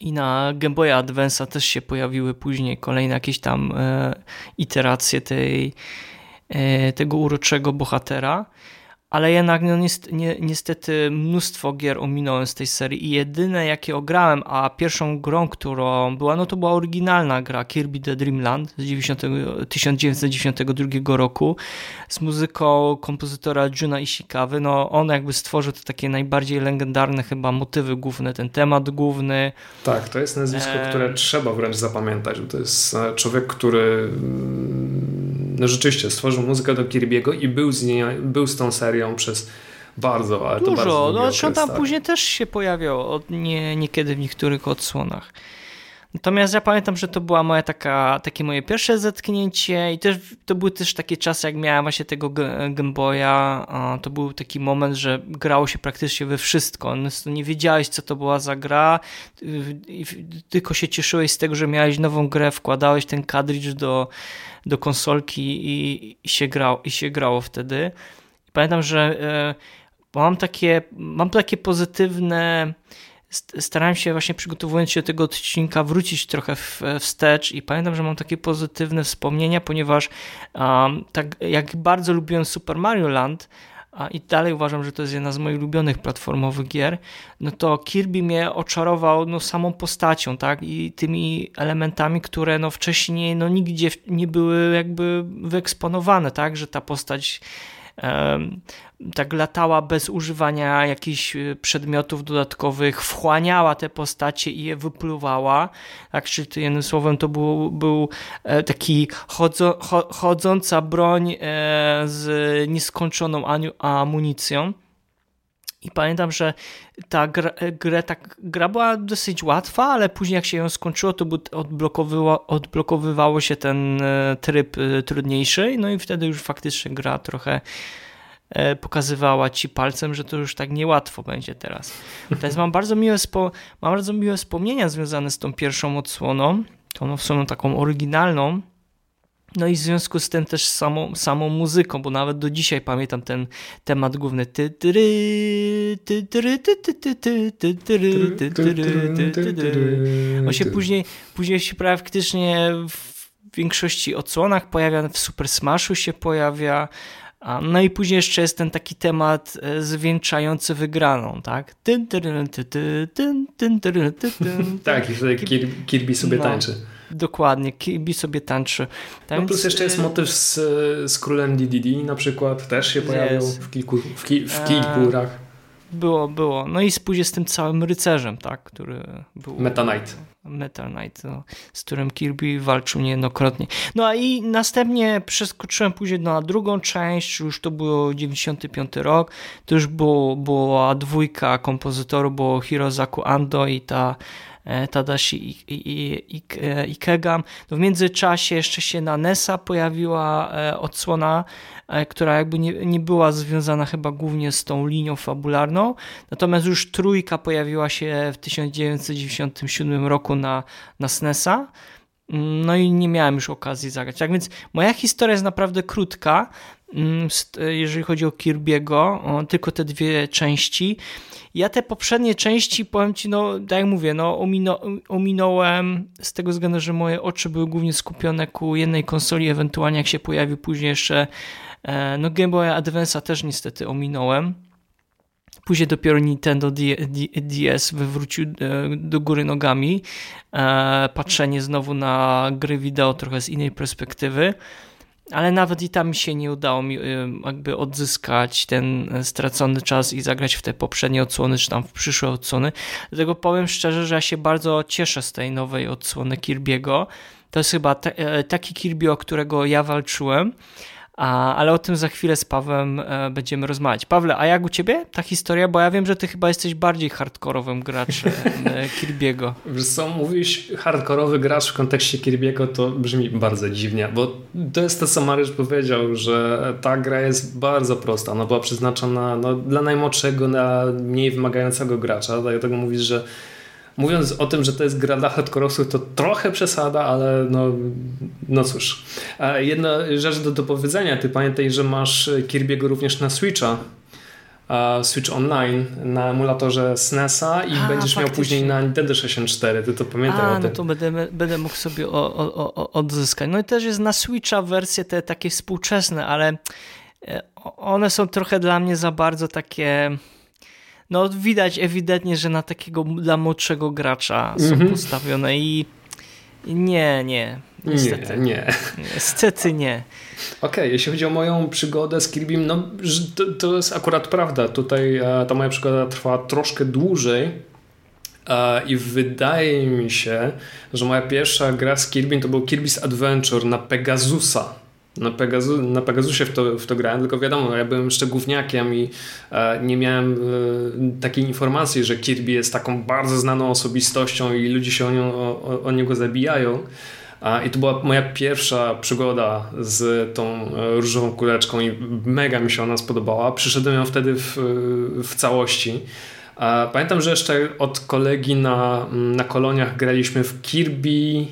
i na Game Boy Advance'a też się pojawiły później kolejne jakieś tam e, iteracje tej, e, tego uroczego bohatera. Ale jednak no, niestety mnóstwo gier ominąłem z tej serii i jedyne jakie ograłem, a pierwszą grą, którą była, no to była oryginalna gra Kirby the Dream Land z tysiąc dziewięćset dziewięćdziesiątego drugiego roku z muzyką kompozytora Juna Ishikawy. No on jakby stworzył te takie najbardziej legendarne chyba motywy główne, ten temat główny. Tak, to jest nazwisko, e... które trzeba wręcz zapamiętać, bo to jest człowiek, który... No rzeczywiście, stworzył muzykę do Kirby'ego i był z, niej, był z tą serią przez bardzo, ale Dużo, to bardzo Dużo, no okres, tam tak. Później też się pojawiało, od nie, niekiedy w niektórych odsłonach. Natomiast ja pamiętam, że to była moja taka, takie moje pierwsze zetknięcie i też, to były też takie czasy, jak miałem właśnie tego Game Boya. To był taki moment, że grało się praktycznie we wszystko. Nie wiedziałeś, co to była za gra, tylko się cieszyłeś z tego, że miałeś nową grę, wkładałeś ten cartridge do, do konsolki i, i, się grało, i się grało wtedy. Pamiętam, że mam takie, mam takie pozytywne... Starałem się właśnie, przygotowując się do tego odcinka, wrócić trochę wstecz i pamiętam, że mam takie pozytywne wspomnienia, ponieważ um, tak jak bardzo lubiłem Super Mario Land a, i dalej uważam, że to jest jedna z moich ulubionych platformowych gier, no to Kirby mnie oczarował no, samą postacią, tak, i tymi elementami, które no, wcześniej no, nigdzie nie były jakby wyeksponowane, tak, że ta postać tak latała bez używania jakichś przedmiotów dodatkowych, wchłaniała te postacie i je wypluwała. Tak, czyli jednym słowem to był, był taki chodzo, chodząca broń z nieskończoną amunicją. I pamiętam, że ta gra, gra, ta gra była dosyć łatwa, ale później jak się ją skończyło, to odblokowywało, odblokowywało się ten tryb trudniejszy, no i wtedy już faktycznie gra trochę pokazywała ci palcem, że to już tak niełatwo będzie teraz. Teraz mam bardzo miłe, spo, mam bardzo miłe wspomnienia związane z tą pierwszą odsłoną, tą odsłoną taką oryginalną, No i w związku z tym też samą, samą muzyką, bo nawet do dzisiaj pamiętam ten temat główny. On się później, później się praktycznie w większości odsłonach pojawia, w Super Smashu się pojawia. No i później jeszcze jest ten taki temat zwieńczający wygraną, tak? Tak, i wtedy Kirby sobie tańczy. Dokładnie, Kirby sobie tańczy. Tam no plus jeszcze jest motyw z, z królem D D D na przykład, też się pojawił w kilku, w ki, w kilku eee, grach. Było, było. No i później z tym całym rycerzem, tak, który był... Meta Knight. Meta Knight, no, z którym Kirby walczył niejednokrotnie. No a i następnie przeskoczyłem później na drugą część, już to było dziewięćdziesiąty piąty rok, to już było, była dwójka kompozytorów, było Hirozaku Ando i ta Tadashi I, I, I, I, Ikegam. No w międzyczasie jeszcze się na N E S a pojawiła odsłona, która jakby nie, nie była związana chyba głównie z tą linią fabularną, natomiast już trójka pojawiła się w tysiąc dziewięćset dziewięćdziesiątym siódmym roku na, na S N E S a. No i nie miałem już okazji zagrać. Tak więc moja historia jest naprawdę krótka, jeżeli chodzi o Kirby'ego, tylko te dwie części. Ja te poprzednie części, powiem ci, no tak jak mówię, no omino, ominąłem z tego względu, że moje oczy były głównie skupione ku jednej konsoli, ewentualnie jak się pojawił później jeszcze, no Game Boy Advance'a też niestety ominąłem. Później dopiero Nintendo D S wywrócił do góry nogami. Patrzenie znowu na gry wideo trochę z innej perspektywy. Ale nawet i tam się nie udało mi jakby odzyskać ten stracony czas i zagrać w te poprzednie odsłony, czy tam w przyszłe odsłony. Dlatego powiem szczerze, że ja się bardzo cieszę z tej nowej odsłony Kirby'ego. To jest chyba te, taki Kirby, o którego ja walczyłem. A, ale o tym za chwilę z Pawłem e, będziemy rozmawiać. Pawle, a jak u ciebie ta historia? Bo ja wiem, że ty chyba jesteś bardziej hardkorowym graczem e, Kirby'ego. Wiesz co, mówisz hardkorowy gracz w kontekście Kirby'ego, to brzmi bardzo dziwnie, bo to jest to, co Mariusz powiedział, że ta gra jest bardzo prosta. Ona była przeznaczona no, dla najmłodszego, dla mniej wymagającego gracza. Dlatego mówisz, że mówiąc o tym, że to jest gra dla hardkorowców, to trochę przesada, ale no, no cóż. Jedna rzecz do dopowiedzenia. Ty pamiętaj, że masz Kirby'ego również na Switcha, Switch Online, na emulatorze S N E S a i A, będziesz faktycznie. miał później na Nintendo sześćdziesiąt cztery. Ty to pamiętaj A, o tym. No to będę, będę mógł sobie o, o, o, odzyskać. No i też jest na Switcha wersje te takie współczesne, ale one są trochę dla mnie za bardzo takie... No widać ewidentnie, że na takiego dla młodszego gracza są mm-hmm. postawione i nie, nie, niestety nie. nie. Niestety nie. Okej, okay, jeśli chodzi o moją przygodę z Kirbym, no to, to jest akurat prawda. Tutaj ta moja przygoda trwa troszkę dłużej i wydaje mi się, że moja pierwsza gra z Kirbym to był Kirby's Adventure na Pegasusa. Na, Pegazu, na Pegasusie w to, w to grałem, tylko wiadomo, ja byłem jeszcze gówniakiem i e, nie miałem e, takiej informacji, że Kirby jest taką bardzo znaną osobistością i ludzie się o, nią, o, o niego zabijają. E, I to była moja pierwsza przygoda z tą e, różową kuleczką i mega mi się ona spodobała. Przyszedłem ją wtedy w, w całości. E, pamiętam, że jeszcze od kolegi na, na koloniach graliśmy w Kirby...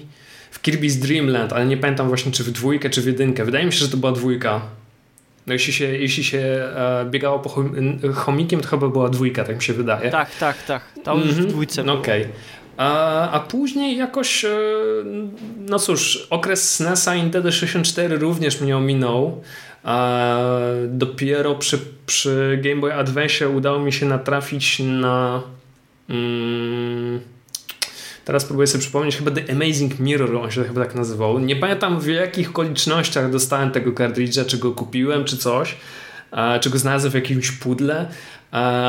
w Kirby's Dream Land, ale nie pamiętam właśnie, czy w dwójkę, czy w jedynkę. Wydaje mi się, że to była dwójka. No jeśli się, jeśli się e, biegało po chom, chomikiem, to chyba była dwójka, tak mi się wydaje. Tak, tak, tak. Tam mm-hmm. już w dwójce no okej. Okay. A, a później jakoś, e, no cóż, okres S N E S a i Nintendo sześćdziesiąt cztery również mnie ominął. A dopiero przy, przy Game Boy Advance udało mi się natrafić na... Mm, Teraz próbuję sobie przypomnieć, chyba The Amazing Mirror, on się chyba tak nazywał. Nie pamiętam, w jakich okolicznościach dostałem tego kartridża, czy go kupiłem, czy coś, czy go znalazłem w jakimś pudle,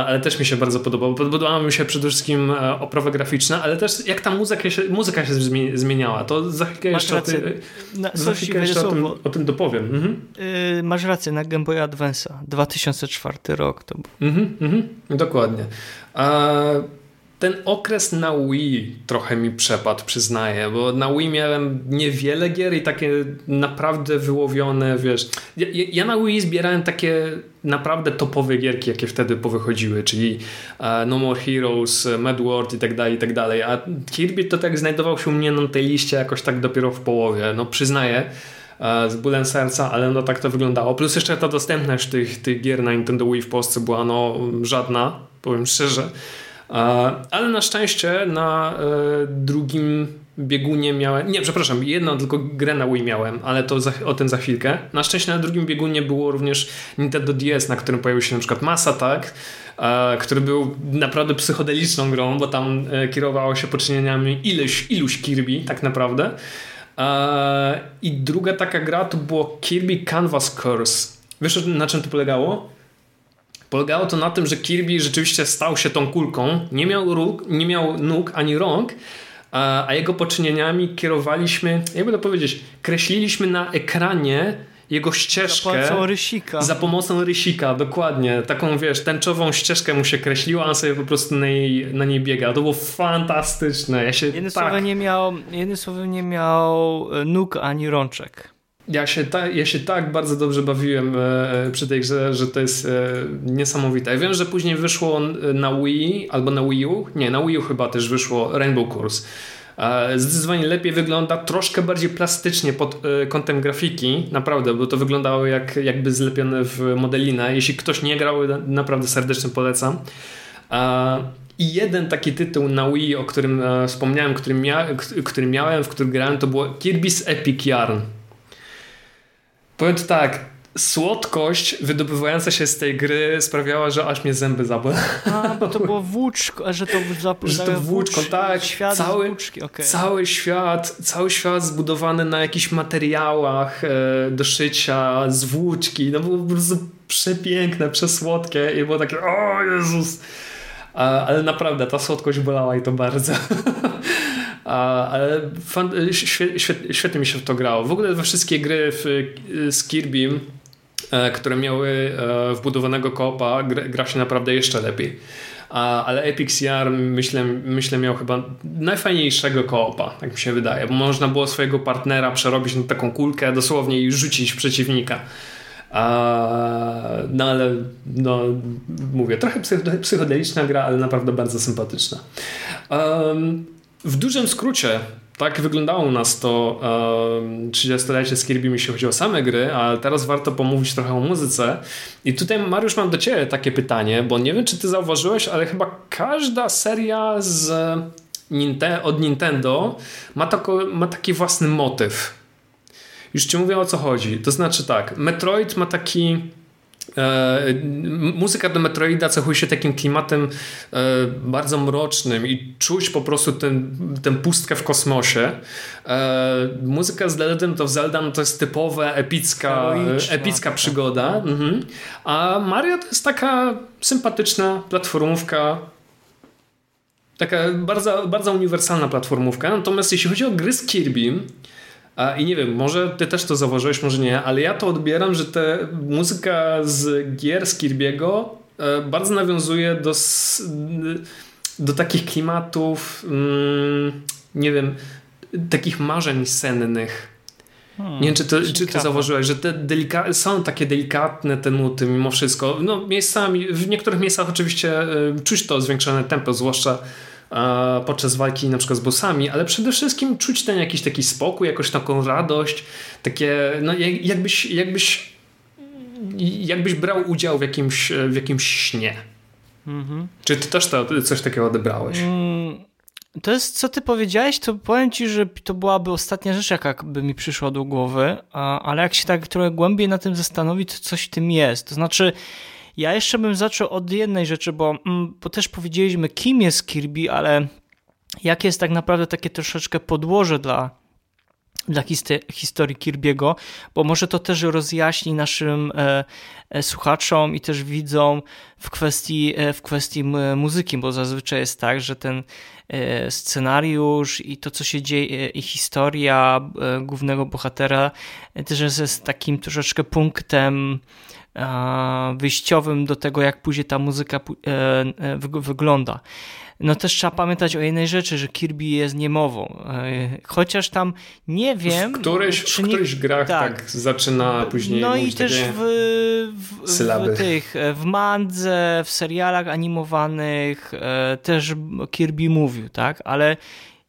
ale też mi się bardzo podobało. Podobała mi się przede wszystkim oprawa graficzna, ale też jak ta muzyka się, muzyka się zmieniała. To za chwilkę masz jeszcze, rację. O, ty, na, za chwilkę jeszcze o, tym, o tym dopowiem. Mhm. Yy, masz rację, na Game Boy Advance'a. dwa tysiące czwarty rok to był. Mhm, mhm, dokładnie. A... Ten okres na Wii trochę mi przepadł, przyznaję, bo na Wii miałem niewiele gier i takie naprawdę wyłowione, wiesz... Ja, ja na Wii zbierałem takie naprawdę topowe gierki, jakie wtedy powychodziły, czyli uh, No More Heroes, Mad World i tak dalej, i tak dalej. A Kirby to tak znajdował się u mnie na tej liście jakoś tak dopiero w połowie, no przyznaję. z bólem serca, ale no tak to wyglądało. Plus jeszcze ta dostępność tych, tych gier na Nintendo Wii w Polsce była no żadna, powiem szczerze. Ale na szczęście na drugim biegunie miałem, nie przepraszam, jedną tylko grę na Wii miałem, ale to za, o tym za chwilkę. Na szczęście na drugim biegunie było również Nintendo D S, na którym pojawił się na przykład Mass Attack, który był naprawdę psychodeliczną grą, bo tam kierowało się poczynieniami iluś, iluś Kirby tak naprawdę. I druga taka gra to było Kirby Canvas Curse. Wiesz, na czym to polegało? Polegało to na tym, że Kirby rzeczywiście stał się tą kulką, nie miał róg, nie miał nóg ani rąk, a jego poczynieniami kierowaliśmy, jakby to powiedzieć, kreśliliśmy na ekranie jego ścieżkę za pomocą rysika. Za pomocą rysika, dokładnie. Taką, wiesz, tęczową ścieżkę mu się kreśliła, on sobie po prostu na niej, na niej biega. To było fantastyczne. Ja się jednym, tak... słowem nie miał, jednym słowem nie miał nóg ani rączek. Ja się, ta, ja się tak bardzo dobrze bawiłem e, przy tej grze, że to jest e, niesamowite. Ja wiem, że później wyszło na Wii albo na Wii U. Nie, na Wii U chyba też wyszło Rainbow Course. E, zdecydowanie lepiej wygląda, troszkę bardziej plastycznie pod e, kątem grafiki. Naprawdę, bo to wyglądało jak, jakby zlepione w modelinę. Jeśli ktoś nie grał, naprawdę serdecznie polecam. E, I jeden taki tytuł na Wii, o którym e, wspomniałem, który, mia, który miałem, w którym grałem, to było Kirby's Epic Yarn. Powiem tak, słodkość wydobywająca się z tej gry sprawiała, że aż mnie zęby zabolały. A, bo to było włóczko, że to, zap- że to włóczko, włócz, tak. Świat cały, włóczki, okay. cały, świat, cały świat zbudowany na jakichś materiałach e, do szycia, z włóczki. No było po prostu przepiękne, przesłodkie i było takie, o Jezus. A, ale naprawdę, ta słodkość bolała i to bardzo. Ale świetnie mi się w to grało. W ogóle we wszystkie gry w, z Kirby, które miały wbudowanego koopa, gra się naprawdę jeszcze lepiej. Ale Epic Yarn myślę, myślę miał chyba najfajniejszego koopa, tak mi się wydaje, bo można było swojego partnera przerobić na taką kulkę dosłownie i rzucić w przeciwnika. No ale no, mówię, trochę psychodeliczna gra, ale naprawdę bardzo sympatyczna. Um, W dużym skrócie, tak wyglądało u nas to um, trzydziestolecie z Kirby, jeśli chodzi o same gry, ale teraz warto pomówić trochę o muzyce. I tutaj, Mariusz, mam do ciebie takie pytanie, bo nie wiem, czy ty zauważyłeś, ale chyba każda seria z Ninte- od Nintendo ma, tako, ma taki własny motyw. Już ci mówię, o co chodzi. To znaczy tak, Metroid ma taki... E, muzyka do Metroida cechuje się takim klimatem e, bardzo mrocznym i czuć po prostu tę pustkę w kosmosie. E, muzyka z The Legend of Zelda, no to jest typowa epicka, epicka przygoda. Mhm. A Mario to jest taka sympatyczna platformówka, taka bardzo, bardzo uniwersalna platformówka. Natomiast jeśli chodzi o gry z Kirby, i nie wiem, może ty też to zauważyłeś, może nie, ale ja to odbieram, że ta muzyka z gier z Kirby'ego bardzo nawiązuje do, do takich klimatów, nie wiem, takich marzeń sennych. Hmm, nie wiem, czy to, czy to zauważyłeś, że te delika- są takie delikatne te nuty mimo wszystko. No miejscami, w niektórych miejscach oczywiście czuć to zwiększone tempo, zwłaszcza podczas walki na przykład z bossami, ale przede wszystkim czuć ten jakiś taki spokój, jakąś taką radość, takie, no jakbyś jakbyś, jakbyś brał udział w jakimś, w jakimś śnie. Mhm. Czy ty też to, coś takiego odebrałeś? To jest, co ty powiedziałeś, to powiem ci, że to byłaby ostatnia rzecz, jaka by mi przyszła do głowy, ale jak się tak trochę głębiej na tym zastanowić, to coś w tym jest. To znaczy, ja jeszcze bym zaczął od jednej rzeczy, bo, bo też powiedzieliśmy, kim jest Kirby, ale jakie jest tak naprawdę takie troszeczkę podłoże dla, dla historii Kirby'ego, bo może to też rozjaśni naszym e, słuchaczom i też widzom w kwestii, e, w kwestii muzyki, bo zazwyczaj jest tak, że ten e, scenariusz i to, co się dzieje, i historia e, głównego bohatera e, też jest, jest takim troszeczkę punktem wyjściowym do tego, jak później ta muzyka wygląda. No też trzeba pamiętać o jednej rzeczy, że Kirby jest niemową. Chociaż tam nie wiem... W któryś, czy nie... w któryś grach tak. tak zaczyna później... No i też w, w, w tych, w mandze, w serialach animowanych też Kirby mówił, tak? Ale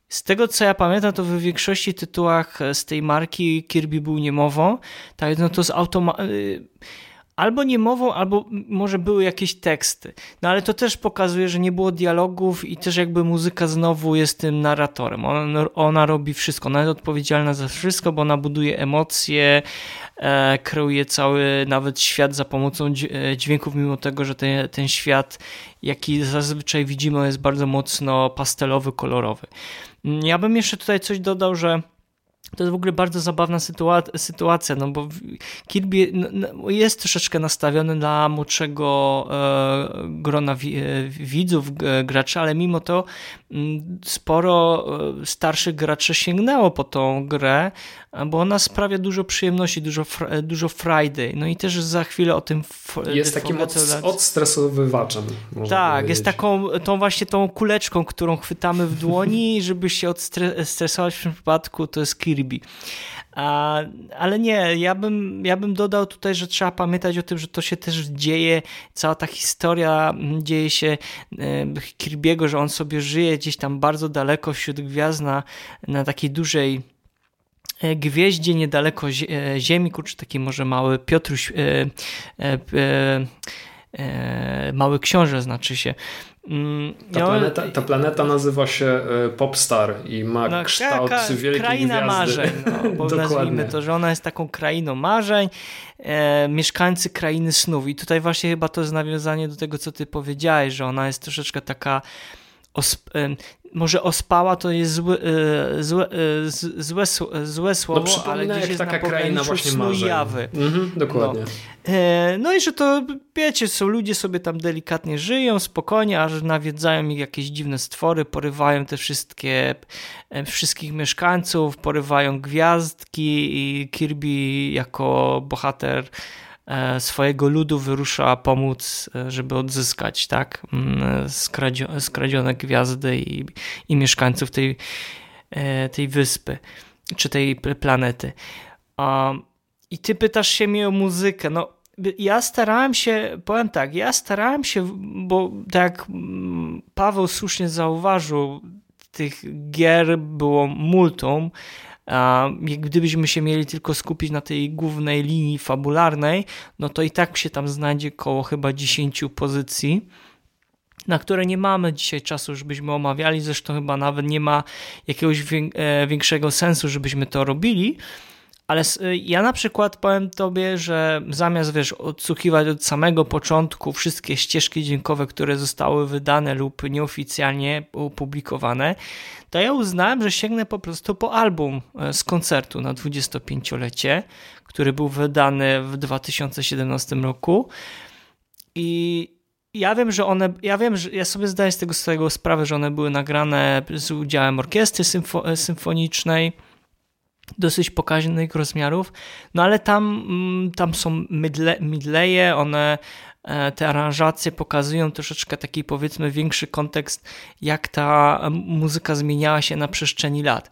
Z tego, co ja pamiętam, to w większości tytułach z tej marki Kirby był niemową. Tak, no to z automa... Albo niemową, albo może były jakieś teksty. No ale to też pokazuje, że nie było dialogów i też jakby muzyka znowu jest tym narratorem. Ona, ona robi wszystko, ona jest odpowiedzialna za wszystko, bo ona buduje emocje, e, kreuje cały nawet świat za pomocą dźwięków, mimo tego, że ten, ten świat, jaki zazwyczaj widzimy, jest bardzo mocno pastelowy, kolorowy. Ja bym jeszcze tutaj coś dodał, że to jest w ogóle bardzo zabawna sytuacja, sytuacja no bo Kirby jest troszeczkę nastawiony dla młodszego grona widzów, graczy, ale mimo to sporo starszych graczy sięgnęło po tą grę, bo ona sprawia dużo przyjemności, dużo, dużo Friday. No i też za chwilę o tym... Jest takim od, odstresowywaczem. Tak, powiedzieć. Jest taką tą właśnie tą kuleczką, którą chwytamy w dłoni, żeby się odstresować w tym przypadku, to jest Kirby. A, ale nie, ja bym, ja bym dodał tutaj, że trzeba pamiętać o tym, że to się też dzieje, cała ta historia dzieje się Kirby'ego, że on sobie żyje gdzieś tam bardzo daleko wśród gwiazd na, na takiej dużej gwieździe niedaleko Ziemiku, czy taki może mały Piotruś, e, e, e, mały książę znaczy się. Mm, ta, no, planeta, ta planeta nazywa się Popstar i ma no, kształt ka, ka, wielkiej kraina gwiazdy. Marzeń, no, bo nazwijmy to, że ona jest taką krainą marzeń, e, mieszkańcy krainy snów. I tutaj właśnie chyba to jest nawiązanie do tego, co ty powiedziałeś, że ona jest troszeczkę taka Osp- może ospała to jest złe, złe, złe, złe słowo, no, ale gdzieś jest taka na kraina właśnie snu i jawy. Mhm, dokładnie. No. no i że to, wiecie, są ludzie sobie tam delikatnie żyją, spokojnie, aż nawiedzają ich jakieś dziwne stwory, porywają te wszystkie, wszystkich mieszkańców, porywają gwiazdki i Kirby jako bohater swojego ludu wyrusza pomóc, żeby odzyskać tak skradzio- skradzione gwiazdy i, i mieszkańców tej, tej wyspy czy tej planety. Um, I ty pytasz się mnie o muzykę. No, ja starałem się, powiem tak, ja starałem się, bo tak jak Paweł słusznie zauważył, tych gier było multum. Gdybyśmy się mieli tylko skupić na tej głównej linii fabularnej, no to i tak się tam znajdzie koło chyba dziesięciu pozycji, na które nie mamy dzisiaj czasu, żebyśmy omawiali, zresztą chyba nawet nie ma jakiegoś większego sensu, żebyśmy to robili, ale ja na przykład powiem tobie, że zamiast wiesz, odsłuchiwać od samego początku wszystkie ścieżki dźwiękowe, które zostały wydane lub nieoficjalnie opublikowane, to ja uznałem, że sięgnę po prostu po album z koncertu na dwudziestopięciolecie, który był wydany w dwa tysiące siedemnastym roku. I ja wiem, że one, ja wiem, że ja sobie zdaję z tego swojego sprawę, że one były nagrane z udziałem orkiestry symfo- symfonicznej, dosyć pokaźnych rozmiarów, no ale tam, tam są midle, midleje, one te aranżacje pokazują troszeczkę taki powiedzmy większy kontekst, jak ta muzyka zmieniała się na przestrzeni lat.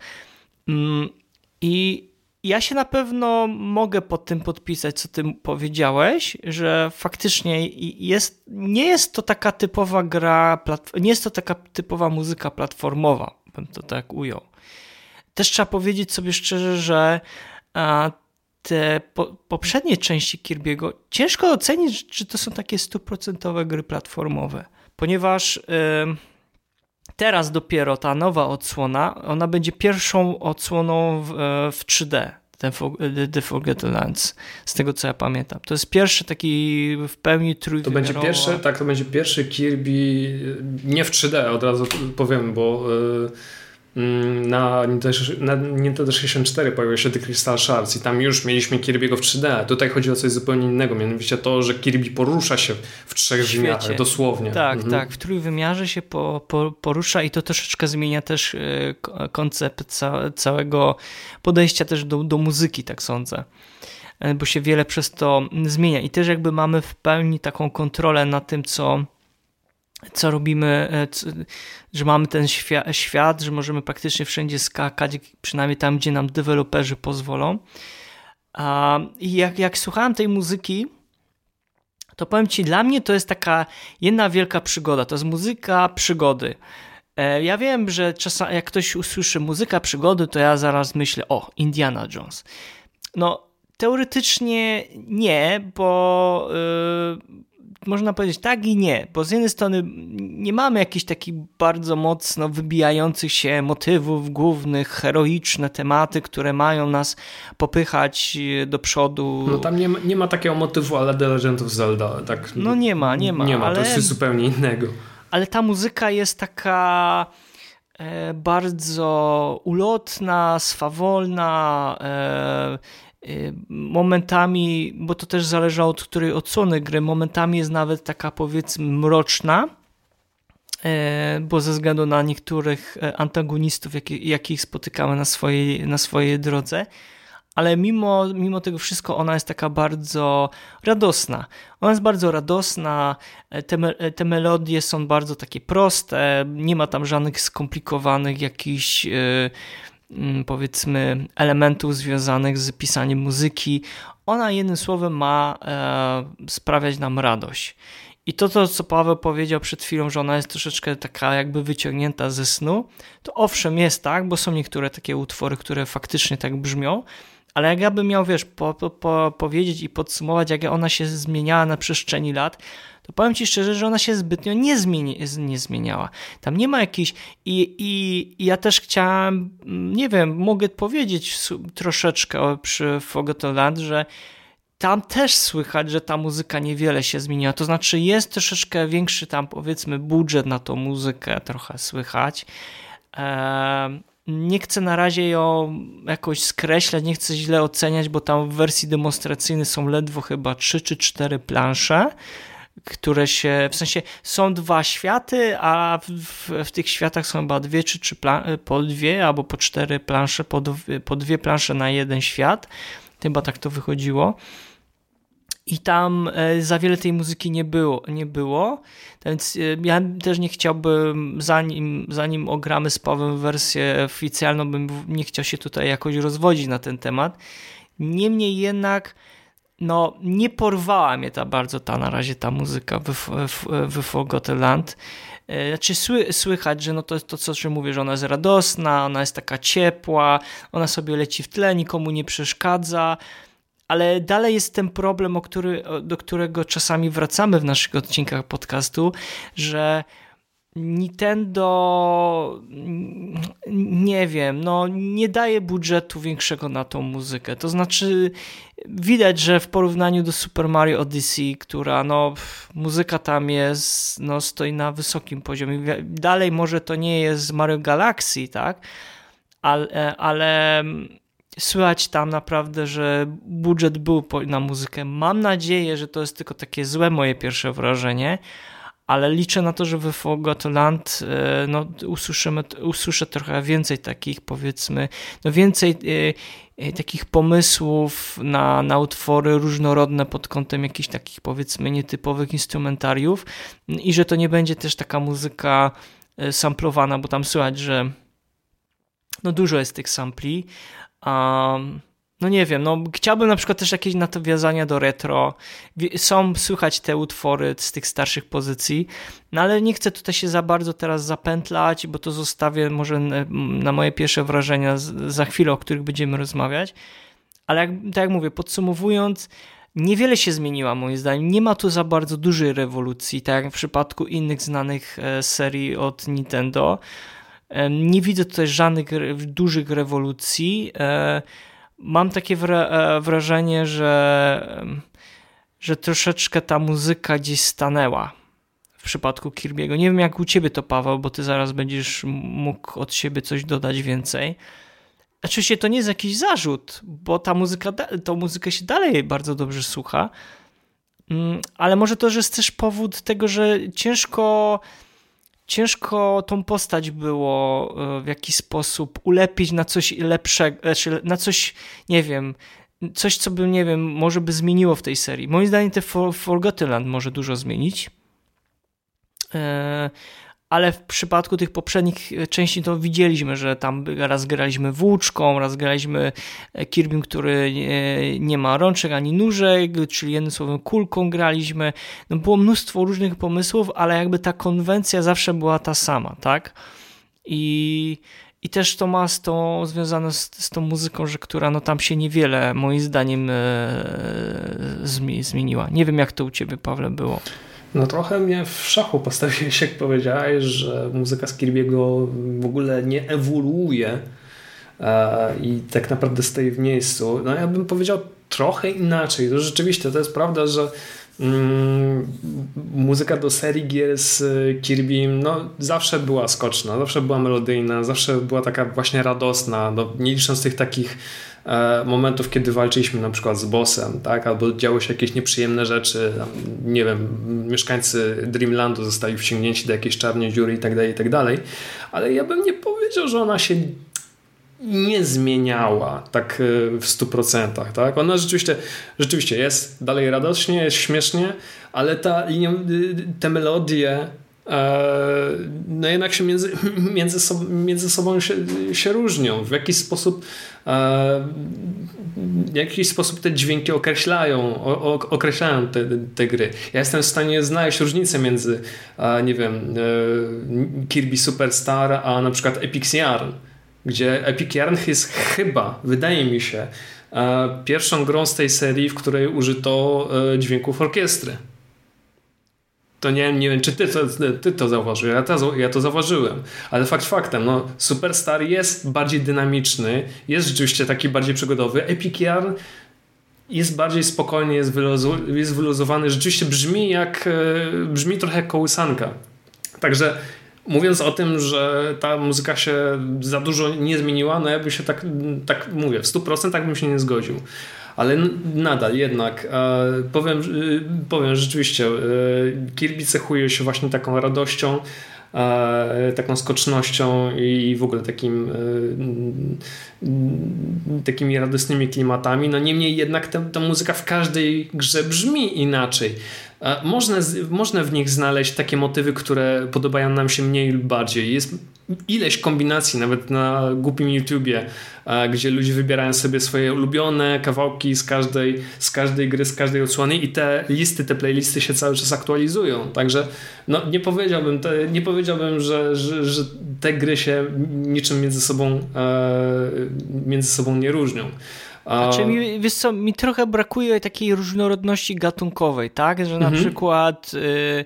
I ja się na pewno mogę pod tym podpisać, co ty powiedziałeś, że faktycznie jest, nie jest to taka typowa gra, nie jest to taka typowa muzyka platformowa, bym to tak ujął. Też trzeba powiedzieć sobie szczerze, że te po, poprzednie części Kirby'ego ciężko ocenić, czy to są takie stuprocentowe gry platformowe, ponieważ yy, teraz dopiero ta nowa odsłona, ona będzie pierwszą odsłoną w, w trzy D, ten The Forgotten Lands, z tego co ja pamiętam. To jest pierwszy taki w pełni trójwymiarowy. To będzie pierwszy, tak, to będzie pierwszy Kirby, nie w trzy D, od razu powiem, bo... Yy... Na Nintendo sześćdziesiąt cztery pojawił się The Crystal Shards i tam już mieliśmy Kirby'ego w trzy D. Tutaj chodzi o coś zupełnie innego, mianowicie to, że Kirby porusza się w trzech wymiarach, dosłownie. Tak, mhm. tak, w trójwymiarze się po, po, porusza i to troszeczkę zmienia też koncept ca- całego podejścia też do, do muzyki, tak sądzę. Bo się wiele przez to zmienia i też jakby mamy w pełni taką kontrolę nad tym, co co robimy, że mamy ten świat, że możemy praktycznie wszędzie skakać, przynajmniej tam, gdzie nam deweloperzy pozwolą. I jak, jak słuchałem tej muzyki, to powiem ci, dla mnie to jest taka jedna wielka przygoda. To jest muzyka przygody. Ja wiem, że czasami jak ktoś usłyszy muzyka przygody, to ja zaraz myślę, o, Indiana Jones. No, teoretycznie nie, bo yy, można powiedzieć tak i nie, bo z jednej strony nie mamy jakichś takich bardzo mocno wybijających się motywów głównych, heroiczne tematy, które mają nas popychać do przodu. No tam nie ma, nie ma takiego motywu ale The Legend of Zelda. Tak, no nie ma, nie ma. Nie ma, ale... to jest coś zupełnie innego. Ale ta muzyka jest taka e, bardzo ulotna, swawolna, e, e, momentami, bo to też zależało od której odsłony gry, momentami jest nawet taka powiedzmy mroczna, e, bo ze względu na niektórych antagonistów, jak, jakich spotykamy na swojej, na swojej drodze. Ale mimo, mimo tego wszystko ona jest taka bardzo radosna. Ona jest bardzo radosna, te, me, te melodie są bardzo takie proste, nie ma tam żadnych skomplikowanych jakichś yy, yy, powiedzmy elementów związanych z pisaniem muzyki. Ona jednym słowem ma yy, sprawiać nam radość. I to, to, co Paweł powiedział przed chwilą, że ona jest troszeczkę taka jakby wyciągnięta ze snu, to owszem jest tak, bo są niektóre takie utwory, które faktycznie tak brzmią, ale jak ja bym miał, wiesz, po, po, po powiedzieć i podsumować, jak ona się zmieniała na przestrzeni lat, to powiem ci szczerze, że ona się zbytnio nie, zmieni, nie zmieniała. Tam nie ma jakiejś... I, i, I ja też chciałem, nie wiem, mogę powiedzieć troszeczkę przy Forgotten Land, że tam też słychać, że ta muzyka niewiele się zmieniła. To znaczy jest troszeczkę większy tam, powiedzmy, budżet na tą muzykę, trochę słychać. Eee... Nie chcę na razie ją jakoś skreślać, nie chcę źle oceniać, bo tam w wersji demonstracyjnej są ledwo chyba trzy czy cztery plansze, które się, w sensie są dwa światy, a w, w tych światach są chyba dwie czy trzy plan- po dwie albo po cztery plansze, po, dwie, po dwie plansze na jeden świat, chyba tak to wychodziło. I tam za wiele tej muzyki nie było, nie było. Więc ja też nie chciałbym, zanim, zanim ogramy z Pawłem wersję oficjalną, bym nie chciał się tutaj jakoś rozwodzić na ten temat. Niemniej jednak no, nie porwała mnie ta bardzo ta na razie ta muzyka w Forgotten Land. Znaczy sły, słychać, że no to jest to, co się mówi, że ona jest radosna, ona jest taka ciepła, ona sobie leci w tle, nikomu nie przeszkadza. Ale dalej jest ten problem, o który, do którego czasami wracamy w naszych odcinkach podcastu, że Nintendo, nie wiem, no nie daje budżetu większego na tą muzykę. To znaczy widać, że w porównaniu do Super Mario Odyssey, która no muzyka tam jest, no stoi na wysokim poziomie. Dalej może to nie jest Mario Galaxy, tak? Ale... ale słychać tam naprawdę, że budżet był na muzykę. Mam nadzieję, że to jest tylko takie złe moje pierwsze wrażenie, ale liczę na to, że w Forgotten Land no, usłyszymy, usłyszę trochę więcej takich, powiedzmy, no więcej y, y, takich pomysłów na, na utwory różnorodne pod kątem jakichś takich, powiedzmy, nietypowych instrumentariów i że to nie będzie też taka muzyka samplowana, bo tam słychać, że no dużo jest tych sampli. Um, no nie wiem, no chciałbym na przykład też jakieś nawiązania do retro. Są słychać te utwory z tych starszych pozycji, no ale nie chcę tutaj się za bardzo teraz zapętlać, bo to zostawię może na moje pierwsze wrażenia za chwilę, o których będziemy rozmawiać. Ale jak, tak jak mówię, podsumowując, niewiele się zmieniła moim zdaniem. Nie ma tu za bardzo dużej rewolucji, tak jak w przypadku innych znanych serii od Nintendo. Nie widzę tutaj żadnych dużych rewolucji. Mam takie wrażenie, że, że troszeczkę ta muzyka gdzieś stanęła w przypadku Kirby'ego. Nie wiem jak u ciebie to, Paweł, bo ty zaraz będziesz mógł od siebie coś dodać więcej. Oczywiście to nie jest jakiś zarzut, bo ta muzyka, tą muzykę się dalej bardzo dobrze słucha, ale może to, że jest też powód tego, że ciężko... Ciężko tą postać było w jakiś sposób ulepić na coś lepszego, znaczy na coś, nie wiem, coś, co by, nie wiem, może by zmieniło w tej serii. Moim zdaniem te For- Forgotten Land może dużo zmienić, ale w przypadku tych poprzednich części to widzieliśmy, że tam raz graliśmy włóczką, raz graliśmy Kirbym, który nie ma rączek ani nóżek, czyli jednym słowem kulką graliśmy. No było mnóstwo różnych pomysłów, ale jakby ta konwencja zawsze była ta sama, tak? i, i też to ma z to, związane z, z tą muzyką, że która no tam się niewiele moim zdaniem yy, zmieniła. Nie wiem, jak to u ciebie, Pawle, było. No trochę mnie w szachu postawiłeś, jak powiedziałeś, że muzyka z Kirby'ego w ogóle nie ewoluuje i tak naprawdę stoi w miejscu. No ja bym powiedział trochę inaczej. To rzeczywiście to jest prawda, że mm, muzyka do serii gier z Kirby no, zawsze była skoczna, zawsze była melodyjna, zawsze była taka właśnie radosna, no, nie licząc tych takich momentów, kiedy walczyliśmy na przykład z bossem, tak? Albo działy się jakieś nieprzyjemne rzeczy, nie wiem, mieszkańcy Dreamlandu zostali wciągnięci do jakiejś czarnej dziury i tak dalej, i tak dalej, ale ja bym nie powiedział, że ona się nie zmieniała tak w stu procentach, tak? Ona rzeczywiście, rzeczywiście jest dalej radośnie, jest śmiesznie, ale ta, te melodie no jednak się między, między, sobą, między sobą się, się różnią. W jakiś sposób w jakiś sposób te dźwięki określają, o, określają te, te gry. Ja jestem w stanie znaleźć różnicę między, nie wiem, Kirby Superstar a na przykład Epic Yarn, gdzie Epic Yarn jest chyba, wydaje mi się, pierwszą grą z tej serii, w której użyto dźwięków orkiestry. To nie, nie wiem, czy ty to, ty to zauważyłeś, ja to, ja to zauważyłem, ale fakt faktem, no, Superstar jest bardziej dynamiczny, jest rzeczywiście taki bardziej przygodowy, Epic Yarn jest bardziej spokojny, jest, wyluzu, jest wyluzowany, rzeczywiście brzmi jak, brzmi trochę jak kołysanka. Także mówiąc o tym, że ta muzyka się za dużo nie zmieniła, no ja bym się tak, tak mówię, w stu procentach tak bym się nie zgodził. Ale nadal jednak powiem, powiem rzeczywiście Kirby cechuje się właśnie taką radością, taką skocznością i w ogóle takim takimi radosnymi klimatami. No niemniej jednak ta, ta muzyka w każdej grze brzmi inaczej. Można, można w nich znaleźć takie motywy, które podobają nam się mniej lub bardziej. Jest ileś kombinacji, nawet na głupim YouTubie, gdzie ludzie wybierają sobie swoje ulubione kawałki z każdej, z każdej gry, z każdej odsłony i te listy, te playlisty się cały czas aktualizują. Także no, nie powiedziałbym, te, nie powiedziałbym że, że, że te gry się niczym między sobą, między sobą nie różnią. Znaczy, mi, wiesz co, mi trochę brakuje takiej różnorodności gatunkowej, tak? Że na mhm. przykład, y,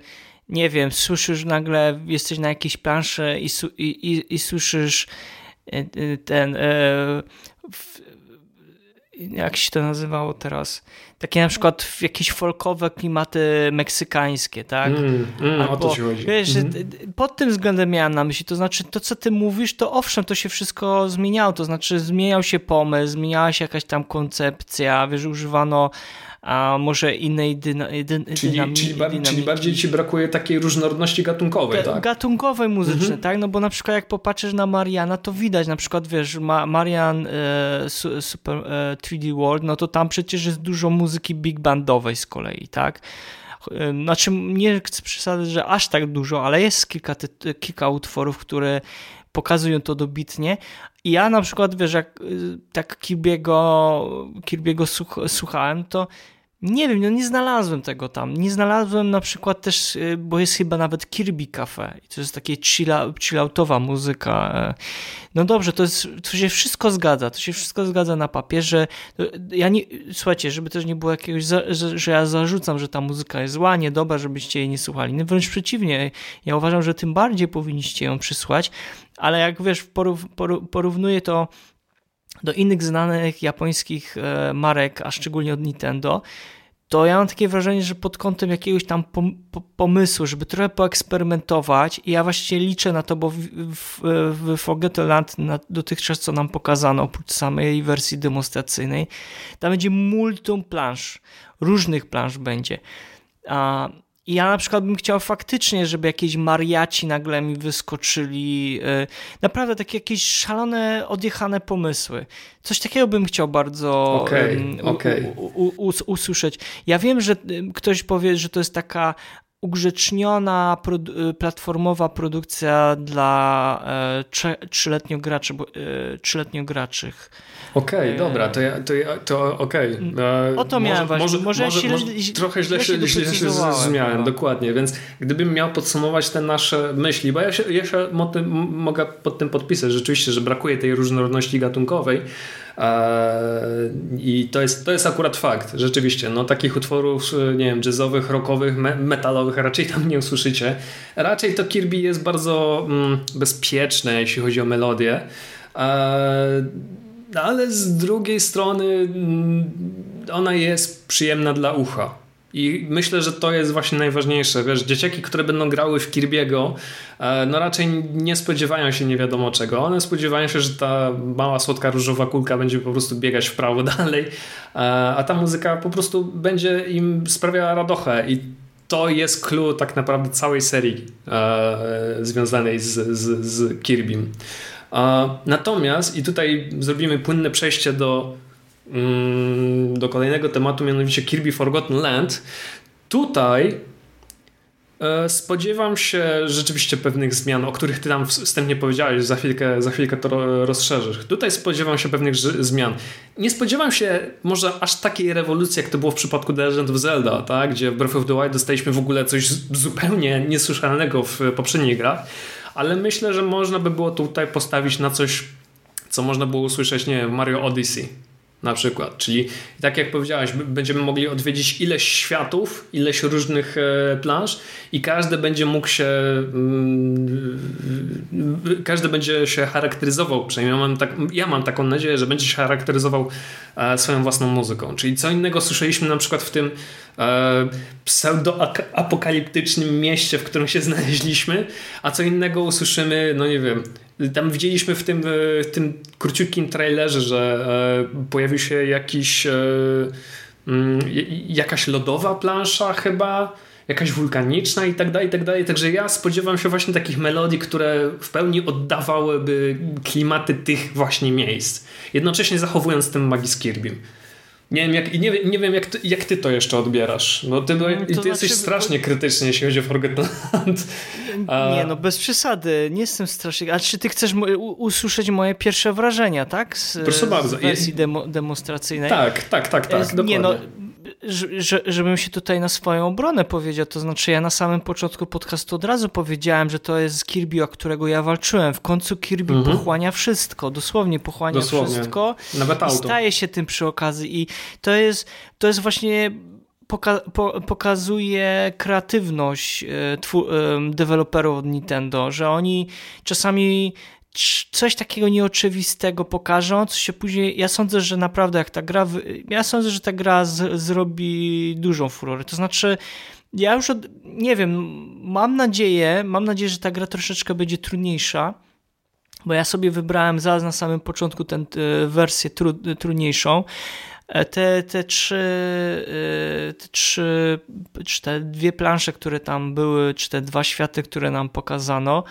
nie wiem, słyszysz nagle, jesteś na jakiejś planszy i, su, i, i, i słyszysz y, ten, y, w, jak się to nazywało teraz? Takie na przykład jakieś folkowe klimaty meksykańskie, tak? Mm, mm, Albo, o to się chodzi. Wiesz, mm-hmm. pod tym względem miałem na myśli, to znaczy to, co ty mówisz, to owszem, to się wszystko zmieniało, to znaczy zmieniał się pomysł, zmieniała się jakaś tam koncepcja, wiesz, używano a może innej dyna, dy, czyli, dynamiki, czyli, bar, dynamiki. Czyli bardziej ci brakuje takiej różnorodności gatunkowej, Ga, tak? Gatunkowej muzycznej, mhm. tak? No bo na przykład jak popatrzysz na Mariana, to widać na przykład, wiesz, Ma, Marian e, su, Super e, trzy D World, no to tam przecież jest dużo muzyki big bandowej z kolei, tak? Znaczy nie chcę przesadzać, że aż tak dużo, ale jest kilka, ty, kilka utworów, które pokazują to dobitnie. I ja na przykład, wiesz, jak tak Kirby'ego, Kirby'ego słuchałem, to nie wiem, no nie znalazłem tego tam. Nie znalazłem na przykład też, bo jest chyba nawet Kirby Cafe. I to jest takie chilloutowa muzyka. No dobrze, to, jest, to się wszystko zgadza. To się wszystko zgadza na papierze. Ja nie, słuchajcie, żeby też nie było jakiegoś, za, że, że ja zarzucam, że ta muzyka jest zła, niedobra, żebyście jej nie słuchali. No wręcz przeciwnie. Ja uważam, że tym bardziej powinniście ją przysłać. Ale jak wiesz, porów, porów, porównuję to do innych znanych japońskich marek, a szczególnie od Nintendo, to ja mam takie wrażenie, że pod kątem jakiegoś tam pomysłu, żeby trochę poeksperymentować, i ja właściwie liczę na to, bo w, w, w Forgotten Land na, dotychczas co nam pokazano, oprócz samej wersji demonstracyjnej, tam będzie multum plansz, różnych plansz będzie. A I ja na przykład bym chciał faktycznie, żeby jakieś mariaci nagle mi wyskoczyli. Naprawdę takie jakieś szalone, odjechane pomysły. Coś takiego bym chciał bardzo okay, um, okay. U, u, u, usłyszeć. Ja wiem, że ktoś powie, że to jest taka ugrzeczniona produ- platformowa produkcja dla trzyletnio graczy, trzyletnio graczych. Okej, okay, dobra, to ja, to, ja, to okej. Okay. O to miałem właśnie. Może, może, może, może, może trochę źle się, się, się, się zrozumiałem, chyba. Dokładnie, więc gdybym miał podsumować te nasze myśli, bo ja się, ja się mogę pod tym podpisać rzeczywiście, że brakuje tej różnorodności gatunkowej i to jest, to jest akurat fakt, rzeczywiście. No, takich utworów, nie wiem, jazzowych, rockowych, metalowych raczej tam nie usłyszycie. Raczej to Kirby jest bardzo mm, bezpieczne, jeśli chodzi o melodię. Ale z drugiej strony ona jest przyjemna dla ucha. I myślę, że to jest właśnie najważniejsze. Wiesz, dzieciaki, które będą grały w Kirby'ego, no raczej nie spodziewają się nie wiadomo czego. One spodziewają się, że ta mała, słodka, różowa kulka będzie po prostu biegać w prawo dalej, a ta muzyka po prostu będzie im sprawiała radochę. I to jest clue tak naprawdę całej serii związanej z, z, z Kirby'm. Natomiast, i tutaj zrobimy płynne przejście do do kolejnego tematu, mianowicie Kirby Forgotten Land. Tutaj spodziewam się rzeczywiście pewnych zmian, o których ty tam wstępnie powiedziałeś, za chwilkę, za chwilkę to rozszerzysz. Tutaj spodziewam się pewnych zmian. Nie spodziewam się może aż takiej rewolucji, jak to było w przypadku The Legend of Zelda, tak? Gdzie w Breath of the Wild dostaliśmy w ogóle coś zupełnie niesłyszalnego w poprzednich grach, ale myślę, że można by było tutaj postawić na coś, co można było usłyszeć, nie wiem, w Mario Odyssey na przykład, czyli tak jak powiedziałeś, będziemy mogli odwiedzić ileś światów, ileś różnych planż i każdy będzie mógł się każdy będzie się charakteryzował, przynajmniej ja mam, tak, ja mam taką nadzieję, że będzie się charakteryzował swoją własną muzyką, czyli co innego słyszeliśmy na przykład w tym pseudo-apokaliptycznym mieście, w którym się znaleźliśmy, a co innego usłyszymy, no nie wiem. Tam widzieliśmy w tym, w tym króciutkim trailerze, że e, pojawił się jakiś e, jakaś lodowa plansza chyba, jakaś wulkaniczna i tak dalej, i tak dalej. Także ja spodziewam się właśnie takich melodii, które w pełni oddawałyby klimaty tych właśnie miejsc. Jednocześnie zachowując ten magię z Kirby'm. Nie wiem, jak, nie, nie wiem jak, ty, jak ty to jeszcze odbierasz. No ty, no, ty znaczy, jesteś strasznie krytyczny, jeśli chodzi o Forgotten Land. A... Nie, no bez przesady. Nie jestem strasznie... A czy ty chcesz usłyszeć moje pierwsze wrażenia, tak? Z, Proszę bardzo. Z wersji demo, demonstracyjnej. Tak, tak, tak, tak. Dokładnie. Nie, no, Że, żebym się tutaj na swoją obronę powiedział, to znaczy ja na samym początku podcastu od razu powiedziałem, że to jest Kirby, o którego ja walczyłem. W końcu Kirby mhm. pochłania wszystko, dosłownie pochłania dosłownie. wszystko. Nawet auto. I staje się tym przy okazji i to jest, to jest właśnie poka- po- pokazuje kreatywność tw- deweloperów od Nintendo, że oni czasami coś takiego nieoczywistego pokażą, co się później, ja sądzę, że naprawdę jak ta gra, ja sądzę, że ta gra z, zrobi dużą furorę, to znaczy ja już, od, nie wiem, mam nadzieję, mam nadzieję, że ta gra troszeczkę będzie trudniejsza, bo ja sobie wybrałem zaraz na samym początku tę wersję tru, trudniejszą, Te, te trzy, te trzy, czy te dwie plansze, które tam były, czy te dwa światy, które nam pokazano,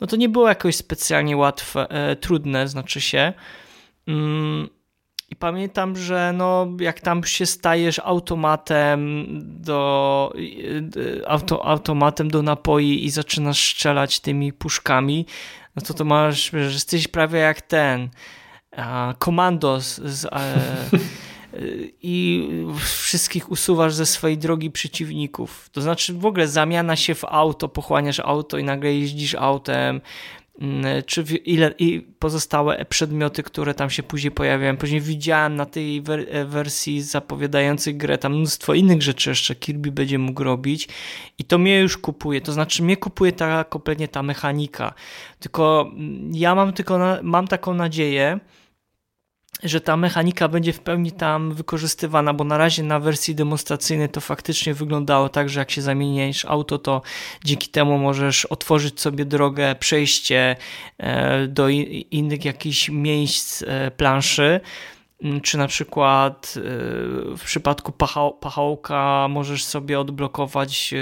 no to nie było jakoś specjalnie łatwe, e, trudne, znaczy się. Mm, i pamiętam, że no, jak tam się stajesz automatem do, e, auto, automatem do napoi i zaczynasz strzelać tymi puszkami, no to to masz, że jesteś prawie jak ten Komandos z, e, i wszystkich usuwasz ze swojej drogi przeciwników. To znaczy w ogóle zamiana się w auto, pochłaniasz auto i nagle jeździsz autem, czy ile i pozostałe przedmioty, które tam się później pojawiają. Później widziałem na tej wer- wersji zapowiadającej grę tam mnóstwo innych rzeczy jeszcze Kirby będzie mógł robić i to mnie już kupuje, to znaczy mnie kupuje ta kompletnie ta mechanika. Tylko ja mam tylko na- mam taką nadzieję, że ta mechanika będzie w pełni tam wykorzystywana, bo na razie na wersji demonstracyjnej to faktycznie wyglądało tak, że jak się zamienisz auto, to dzięki temu możesz otworzyć sobie drogę, przejście do innych jakichś miejsc planszy, czy na przykład w przypadku pachołka możesz sobie odblokować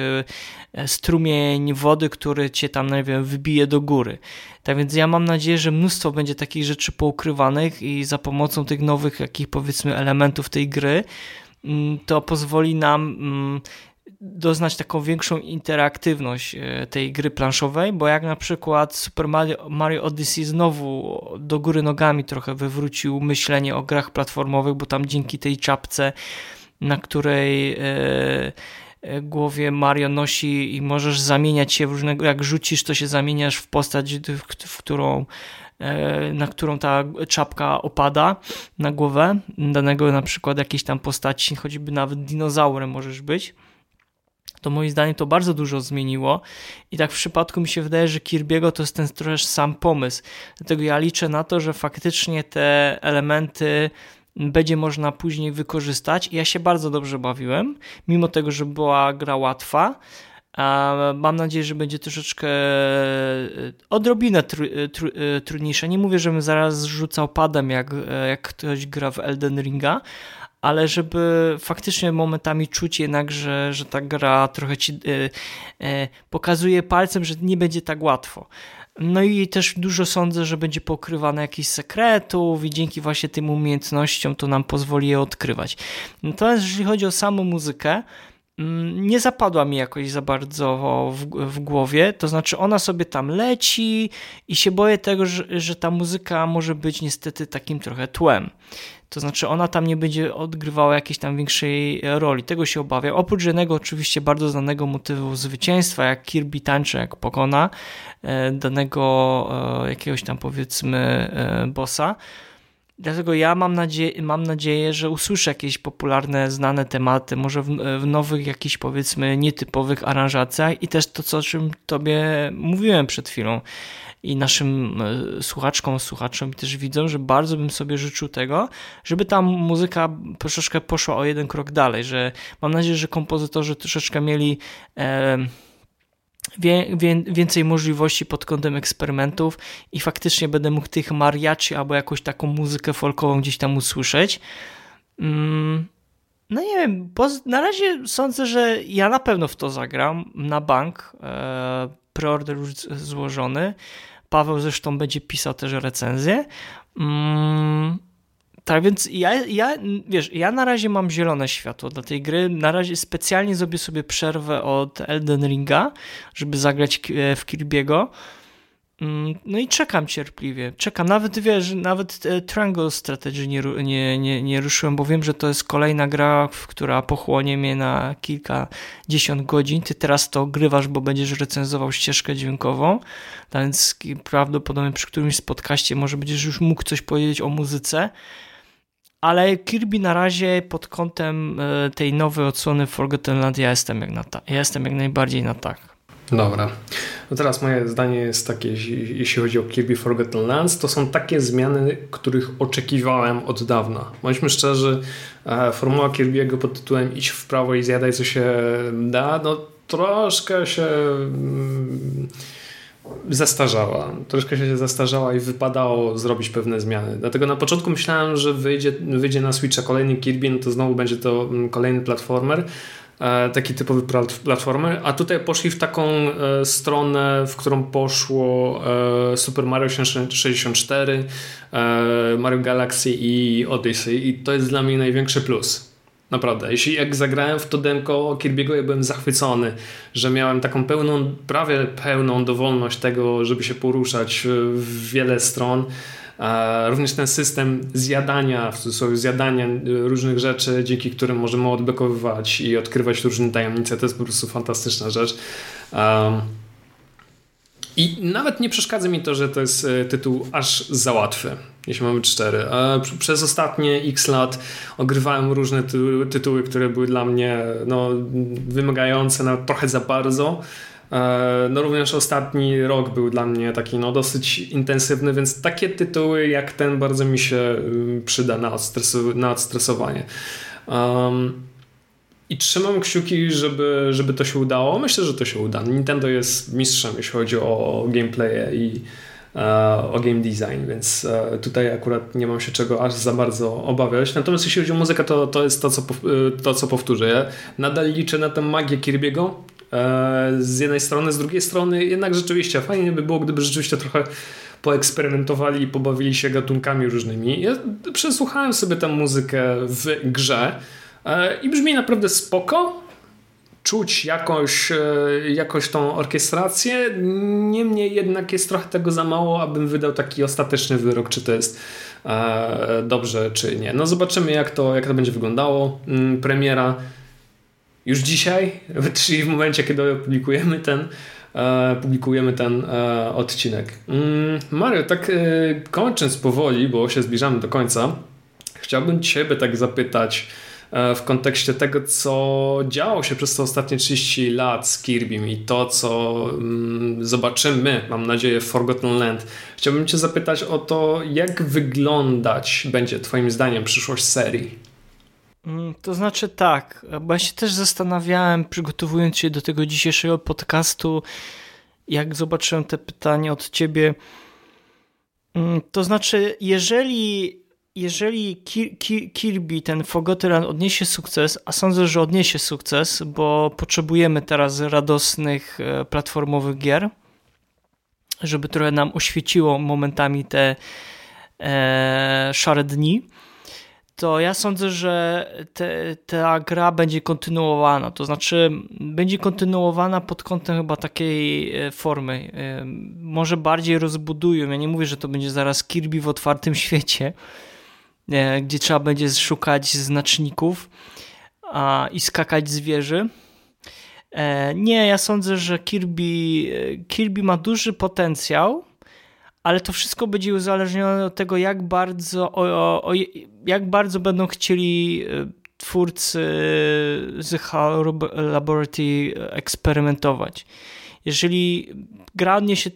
strumień wody, który cię tam, nie wiem, wybije do góry. Tak więc ja mam nadzieję, że mnóstwo będzie takich rzeczy poukrywanych i za pomocą tych nowych, jakich powiedzmy elementów tej gry to pozwoli nam doznać taką większą interaktywność tej gry planszowej, bo jak na przykład Super Mario, Mario Odyssey znowu do góry nogami trochę wywrócił myślenie o grach platformowych, bo tam dzięki tej czapce, na której yy, głowie Mario nosi i możesz zamieniać się w różnego, jak rzucisz, to się zamieniasz w postać, w, w którą, na którą ta czapka opada na głowę danego na przykład jakiejś tam postaci, choćby nawet dinozaurem możesz być, to moim zdaniem to bardzo dużo zmieniło i tak w przypadku mi się wydaje, że Kirby'ego to jest ten trochę sam pomysł, dlatego ja liczę na to, że faktycznie te elementy będzie można później wykorzystać. Ja się bardzo dobrze bawiłem, mimo tego, że była gra łatwa. Mam nadzieję, że będzie troszeczkę odrobinę tru, tru, trudniejsze. Nie mówię, żebym zaraz rzucał padem, jak, jak ktoś gra w Elden Ringa, ale żeby faktycznie momentami czuć jednak, że, że ta gra trochę ci y, y, pokazuje palcem, że nie będzie tak łatwo. No i też dużo sądzę, że będzie pokrywane jakichś sekretów i dzięki właśnie tym umiejętnościom to nam pozwoli je odkrywać. Natomiast jeżeli chodzi o samą muzykę, nie zapadła mi jakoś za bardzo w, w głowie, to znaczy ona sobie tam leci i się boję tego, że, że ta muzyka może być niestety takim trochę tłem. To znaczy ona tam nie będzie odgrywała jakiejś tam większej roli, tego się obawiam. Oprócz jednego oczywiście bardzo znanego motywu zwycięstwa, jak Kirby tańczy, jak pokona danego jakiegoś tam powiedzmy bossa. Dlatego ja mam nadzieję, mam nadzieję, że usłyszę jakieś popularne, znane tematy, może w, w nowych jakichś powiedzmy nietypowych aranżacjach i też to, co, o czym tobie mówiłem przed chwilą i naszym słuchaczkom, słuchaczom i też widzom, że bardzo bym sobie życzył tego, żeby ta muzyka troszeczkę poszła o jeden krok dalej, że mam nadzieję, że kompozytorzy troszeczkę mieli e, Wie, wie, więcej możliwości pod kątem eksperymentów i faktycznie będę mógł tych mariachi albo jakąś taką muzykę folkową gdzieś tam usłyszeć. Mm, no nie wiem, bo na razie sądzę, że ja na pewno w to zagram na bank, e, preorder już złożony. Paweł zresztą będzie pisał też recenzję. Mm, tak więc ja, ja, wiesz, ja na razie mam zielone światło dla tej gry. Na razie specjalnie zrobię sobie przerwę od Elden Ringa, żeby zagrać w Kirby'ego. No i czekam cierpliwie. Czekam. Nawet, wiesz, nawet Triangle Strategy nie, nie, nie, nie ruszyłem, bo wiem, że to jest kolejna gra, która pochłonie mnie na kilkadziesiąt godzin. Ty teraz to grywasz, bo będziesz recenzował ścieżkę dźwiękową, więc prawdopodobnie przy którymś podcaście może będziesz już mógł coś powiedzieć o muzyce. Ale Kirby na razie pod kątem tej nowej odsłony Forgotten Land ja jestem jak, na ta- ja jestem jak najbardziej na tak. Dobra. No teraz moje zdanie jest takie, jeśli chodzi o Kirby Forgotten Lands, to są takie zmiany, których oczekiwałem od dawna. Bądźmy szczerzy, formuła Kirby'ego pod tytułem idź w prawo i zjadaj co się da, no troszkę się... Zestarzała. Troszkę się zestarzała i wypadało zrobić pewne zmiany. Dlatego na początku myślałem, że wyjdzie, wyjdzie na Switcha kolejny Kirby, no to znowu będzie to kolejny platformer, taki typowy platformer, a tutaj poszli w taką stronę, w którą poszło Super Mario sześćdziesiąt cztery, Mario Galaxy i Odyssey i to jest dla mnie największy plus. Naprawdę, jeśli jak zagrałem w to demko Kirby'ego, ja byłem zachwycony, że miałem taką pełną, prawie pełną dowolność tego, żeby się poruszać w wiele stron. Również ten system zjadania, w cudzysłowie zjadania różnych rzeczy, dzięki którym możemy odblokowywać i odkrywać różne tajemnice, to jest po prostu fantastyczna rzecz. I nawet nie przeszkadza mi to, że to jest tytuł aż za łatwy, jeśli mamy cztery. Przez ostatnie x lat ogrywałem różne ty- tytuły, które były dla mnie no, wymagające, nawet trochę za bardzo. No również ostatni rok był dla mnie taki no, dosyć intensywny, więc takie tytuły jak ten bardzo mi się przyda na, odstresu- na odstresowanie. Um, I trzymam kciuki, żeby, żeby to się udało. Myślę, że to się uda. Nintendo jest mistrzem, jeśli chodzi o gameplaye i e, o game design, więc e, tutaj akurat nie mam się czego aż za bardzo obawiać. Natomiast jeśli chodzi o muzykę, to, to jest to co, to, co powtórzę. Ja nadal liczę na tę magię Kirby'ego e, z jednej strony, z drugiej strony jednak rzeczywiście fajnie by było, gdyby rzeczywiście trochę poeksperymentowali i pobawili się gatunkami różnymi. Ja przesłuchałem sobie tę muzykę w grze i brzmi naprawdę spoko, czuć jakąś, jakąś tą orkiestrację, niemniej jednak jest trochę tego za mało, abym wydał taki ostateczny wyrok, czy to jest e, dobrze, czy nie. No zobaczymy, jak to, jak to będzie wyglądało. Premiera już dzisiaj, czyli w momencie, kiedy opublikujemy ten e, publikujemy ten e, odcinek. Mario, tak e, kończąc powoli, bo się zbliżamy do końca, chciałbym Ciebie tak zapytać w kontekście tego, co działo się przez te ostatnie trzydzieści lat z Kirbym i to, co zobaczymy, mam nadzieję, w Forgotten Land. Chciałbym Cię zapytać o to, jak wyglądać będzie Twoim zdaniem przyszłość serii? To znaczy tak, bo ja się też zastanawiałem, przygotowując się do tego dzisiejszego podcastu, jak zobaczyłem te pytanie od Ciebie. To znaczy, jeżeli... Jeżeli Kirby, ten Forgotten Land odniesie sukces, a sądzę, że odniesie sukces, bo potrzebujemy teraz radosnych platformowych gier, żeby trochę nam oświeciło momentami te e, szare dni, to ja sądzę, że te, ta gra będzie kontynuowana. To znaczy będzie kontynuowana pod kątem chyba takiej formy. Może bardziej rozbudują. Ja nie mówię, że to będzie zaraz Kirby w otwartym świecie, gdzie trzeba będzie szukać znaczników a, i skakać z wieży. E, nie, ja sądzę, że Kirby, Kirby ma duży potencjał, ale to wszystko będzie uzależnione od tego, jak bardzo, o, o, o, jak bardzo będą chcieli twórcy z H A L Laboratory eksperymentować. Jeżeli gra odniesie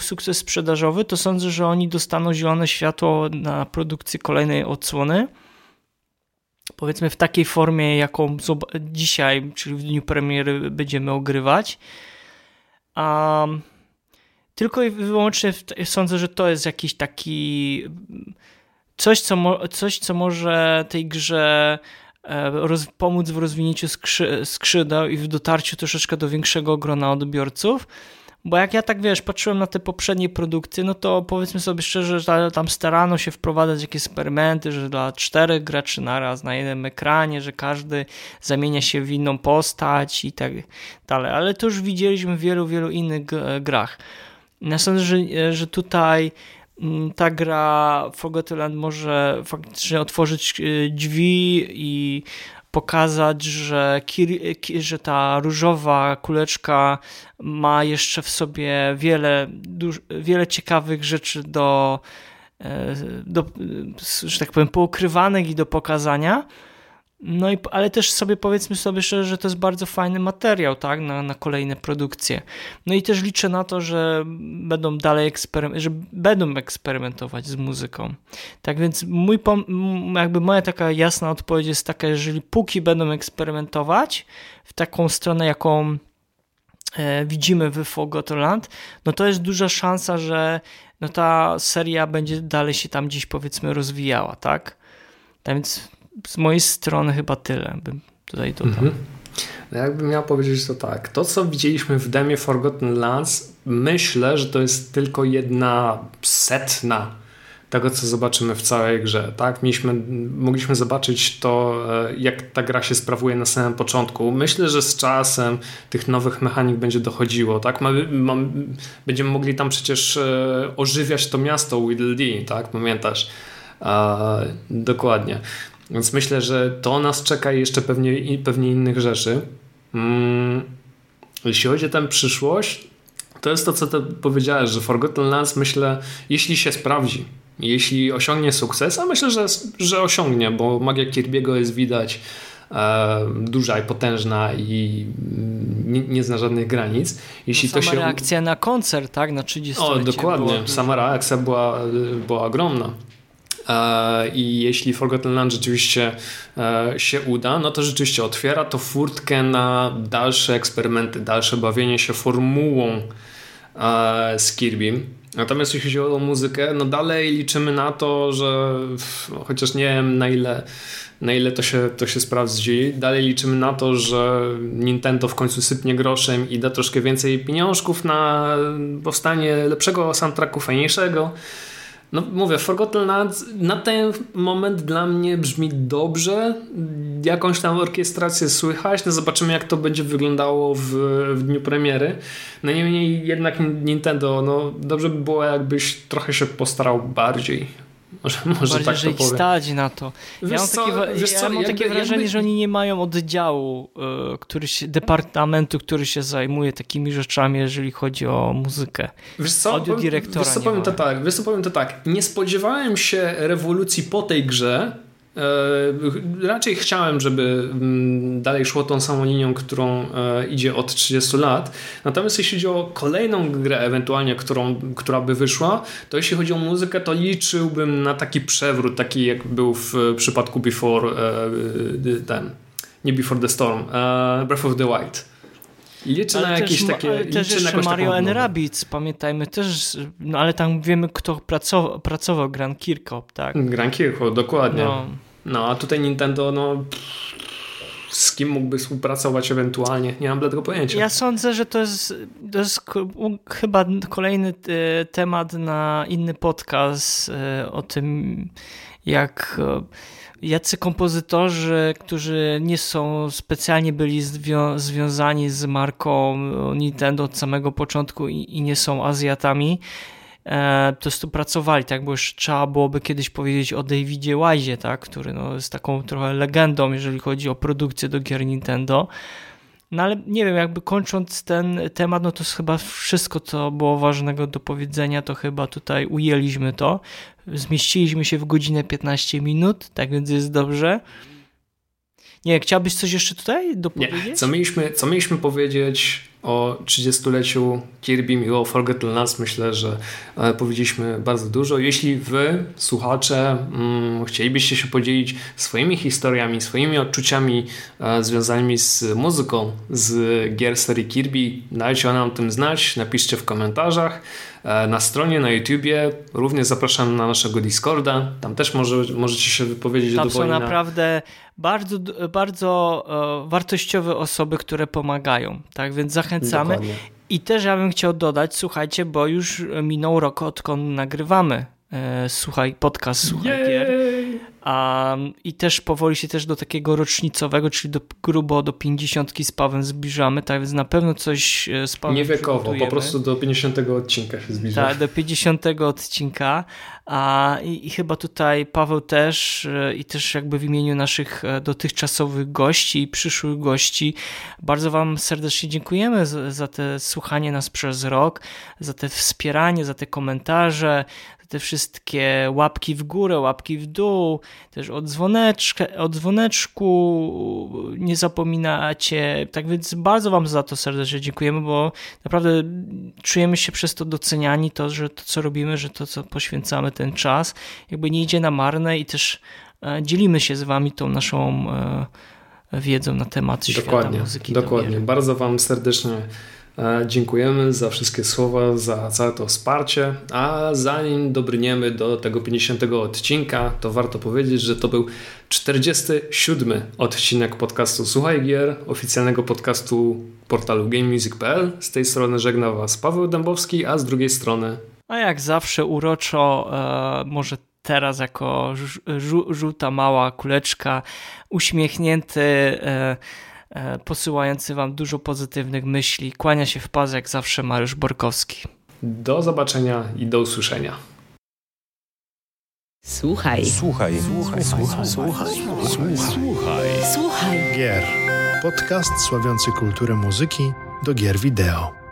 sukces sprzedażowy, to sądzę, że oni dostaną zielone światło na produkcję kolejnej odsłony. Powiedzmy w takiej formie, jaką dzisiaj, czyli w dniu premiery, będziemy ogrywać. A tylko i wyłącznie sądzę, że to jest jakiś taki coś, co, mo- coś, co może tej grze Roz, pomóc w rozwinięciu skrzy, skrzydeł i w dotarciu troszeczkę do większego grona odbiorców, bo jak ja tak wiesz, patrzyłem na te poprzednie produkcje, no to powiedzmy sobie szczerze, że tam starano się wprowadzać jakieś eksperymenty, że dla czterech graczy naraz na jednym ekranie, że każdy zamienia się w inną postać i tak dalej, ale to już widzieliśmy w wielu, wielu innych grach. Ja sądzę, że, że tutaj ta gra Forgotten Land może faktycznie otworzyć drzwi i pokazać, że, Kir- że ta różowa kuleczka ma jeszcze w sobie wiele, duż- wiele ciekawych rzeczy do, do, że tak powiem, poukrywanych i do pokazania. No i, ale też sobie powiedzmy sobie szczerze, że to jest bardzo fajny materiał, tak, na, na kolejne produkcje. No i też liczę na to, że będą dalej ekspery- że będą eksperymentować z muzyką. Tak więc mój pom- jakby moja taka jasna odpowiedź jest taka, jeżeli póki będą eksperymentować w taką stronę, jaką e, widzimy w Forgotten Land, no to jest duża szansa, że no ta seria będzie dalej się tam gdzieś powiedzmy rozwijała, tak? Tak więc z mojej strony chyba tyle bym tutaj dodał. Mhm. No jakbym miał powiedzieć, to tak. To, co widzieliśmy w demie Forgotten Lands, myślę, że to jest tylko jedna setna tego, co zobaczymy w całej grze. Tak? Mieliśmy, mogliśmy zobaczyć to, jak ta gra się sprawuje na samym początku. Myślę, że z czasem tych nowych mechanik będzie dochodziło. Tak? Mamy, mamy, będziemy mogli tam przecież ożywiać to miasto Whittle Dee, tak? Pamiętasz? A, dokładnie. Więc myślę, że to nas czeka jeszcze pewnie, pewnie innych rzeczy. Hmm. Jeśli chodzi o tę przyszłość, to jest to, co ty powiedziałeś, że Forgotten Lands, myślę, jeśli się sprawdzi, jeśli osiągnie sukces, a myślę, że, że osiągnie, bo magia Kirby'ego jest widać e, duża i potężna i nie, nie zna żadnych granic. Jeśli no, sama to się... reakcja na koncert, tak? Na trzydziestolecie. O, dokładnie. Była... Sama reakcja była, była ogromna. I jeśli Forgotten Land rzeczywiście się uda, no to rzeczywiście otwiera to furtkę na dalsze eksperymenty, dalsze bawienie się formułą z Kirby. Natomiast jeśli chodzi o muzykę, no dalej liczymy na to, że chociaż nie wiem na ile, na ile to się, to się sprawdzi, dalej liczymy na to, że Nintendo w końcu sypnie groszem i da troszkę więcej pieniążków na powstanie lepszego soundtracku, fajniejszego. No mówię, Forgotten Lands na ten moment dla mnie brzmi dobrze. Jakąś tam orkiestrację słychać. No zobaczymy, jak to będzie wyglądało w, w dniu premiery. Najmniej jednak Nintendo, no dobrze by było, jakbyś trochę się postarał bardziej. Może, może tak to powiem. Stać na to. Wiesz ja mam co, takie, wiesz ja co, mam jakby, takie wrażenie, jakby... że oni nie mają oddziału, y, który się, departamentu, który się zajmuje takimi rzeczami, jeżeli chodzi o muzykę. Wiesz co, Audio dyrektora wiesz co, powiem to tak, wiesz co, powiem to tak. Nie spodziewałem się rewolucji po tej grze. Yy, raczej chciałem, żeby yy, dalej szło tą samą linią, którą yy, idzie od trzydziestu lat. Natomiast jeśli chodzi o kolejną grę ewentualnie, którą, która by wyszła, to jeśli chodzi o muzykę, to liczyłbym na taki przewrót, taki jak był w y, przypadku Before yy, ten, nie Before the Storm, yy, Breath of the Wild. Liczy ale na jakieś też, takie... Ale też jeszcze na Mario and Rabbids, pamiętajmy też, no ale tam wiemy, kto pracował, pracował Grant Kirkhope, tak? Grant Kirkhope, dokładnie. No. no, a tutaj Nintendo, no... z kim mógłby współpracować ewentualnie? Nie mam bladego pojęcia. Ja sądzę, że to jest, to jest chyba kolejny temat na inny podcast o tym, jak... jacy kompozytorzy, którzy nie są specjalnie byli zwią- związani z marką Nintendo od samego początku i, i nie są Azjatami, e, to jest tu pracowali, tak? Bo już trzeba byłoby kiedyś powiedzieć o Davidzie Wise'ie, tak? Który no, jest taką trochę legendą, jeżeli chodzi o produkcję do gier Nintendo. No ale nie wiem, jakby kończąc ten temat, no to jest chyba wszystko, co było ważnego do powiedzenia, to chyba tutaj ujęliśmy to. Zmieściliśmy się w godzinę piętnaście minut, tak więc jest dobrze. Nie, chciałbyś coś jeszcze tutaj dopowiedzieć? Nie, co mieliśmy, co mieliśmy powiedzieć o trzydziestoleciu Kirby i o Forgotten Lands, myślę, że powiedzieliśmy bardzo dużo. Jeśli wy, słuchacze, mm, chcielibyście się podzielić swoimi historiami, swoimi odczuciami e, związanymi z muzyką z gier serii Kirby, dajcie nam o tym znać, napiszcie w komentarzach. E, na stronie, na YouTubie również zapraszam na naszego Discorda, tam też może, możecie się wypowiedzieć. Tam są naprawdę bardzo, bardzo e, wartościowe osoby, które pomagają, tak więc zachęcam. Zachęcamy. I też ja bym chciał dodać, słuchajcie, bo już minął rok, odkąd nagrywamy e, słuchaj, podcast Słuchaj Yay! Gier. Um, I też powoli się też do takiego rocznicowego, czyli do, grubo do pięćdziesiątki z Pawem zbliżamy, tak więc na pewno coś z Pawem niewiekowo, po prostu do pięćdziesiątego odcinka się zbliżamy. Tak, do pięćdziesiątego odcinka. A, i, I chyba tutaj Paweł też i też jakby w imieniu naszych dotychczasowych gości i przyszłych gości bardzo wam serdecznie dziękujemy za, za te słuchanie nas przez rok, za te wspieranie, za te komentarze, te wszystkie łapki w górę, łapki w dół, też o, o dzwoneczku nie zapominacie. Tak więc bardzo wam za to serdecznie dziękujemy, bo naprawdę czujemy się przez to doceniani, to, że to co robimy, że to co poświęcamy ten czas, jakby nie idzie na marne i też dzielimy się z wami tą naszą wiedzą na temat świata muzyki. Dokładnie, bardzo wam serdecznie dziękujemy za wszystkie słowa, za całe to wsparcie, a zanim dobrniemy do tego pięćdziesiątego odcinka, to warto powiedzieć, że to był czterdziesty siódmy odcinek podcastu Słuchaj Gier, oficjalnego podcastu portalu game music kropka p l. Z tej strony żegna was Paweł Dębowski, a z drugiej strony... A jak zawsze uroczo, e, może teraz jako żu- żółta mała kuleczka, uśmiechnięty... E, posyłający wam dużo pozytywnych myśli. Kłania się w pas jak zawsze Mariusz Borkowski. Do zobaczenia i do usłyszenia. Słuchaj. Słuchaj. Słuchaj. Słuchaj. Słuchaj. Słuchaj. Słuchaj. Słuchaj. Gier. Podcast sławiący kulturę muzyki do gier wideo.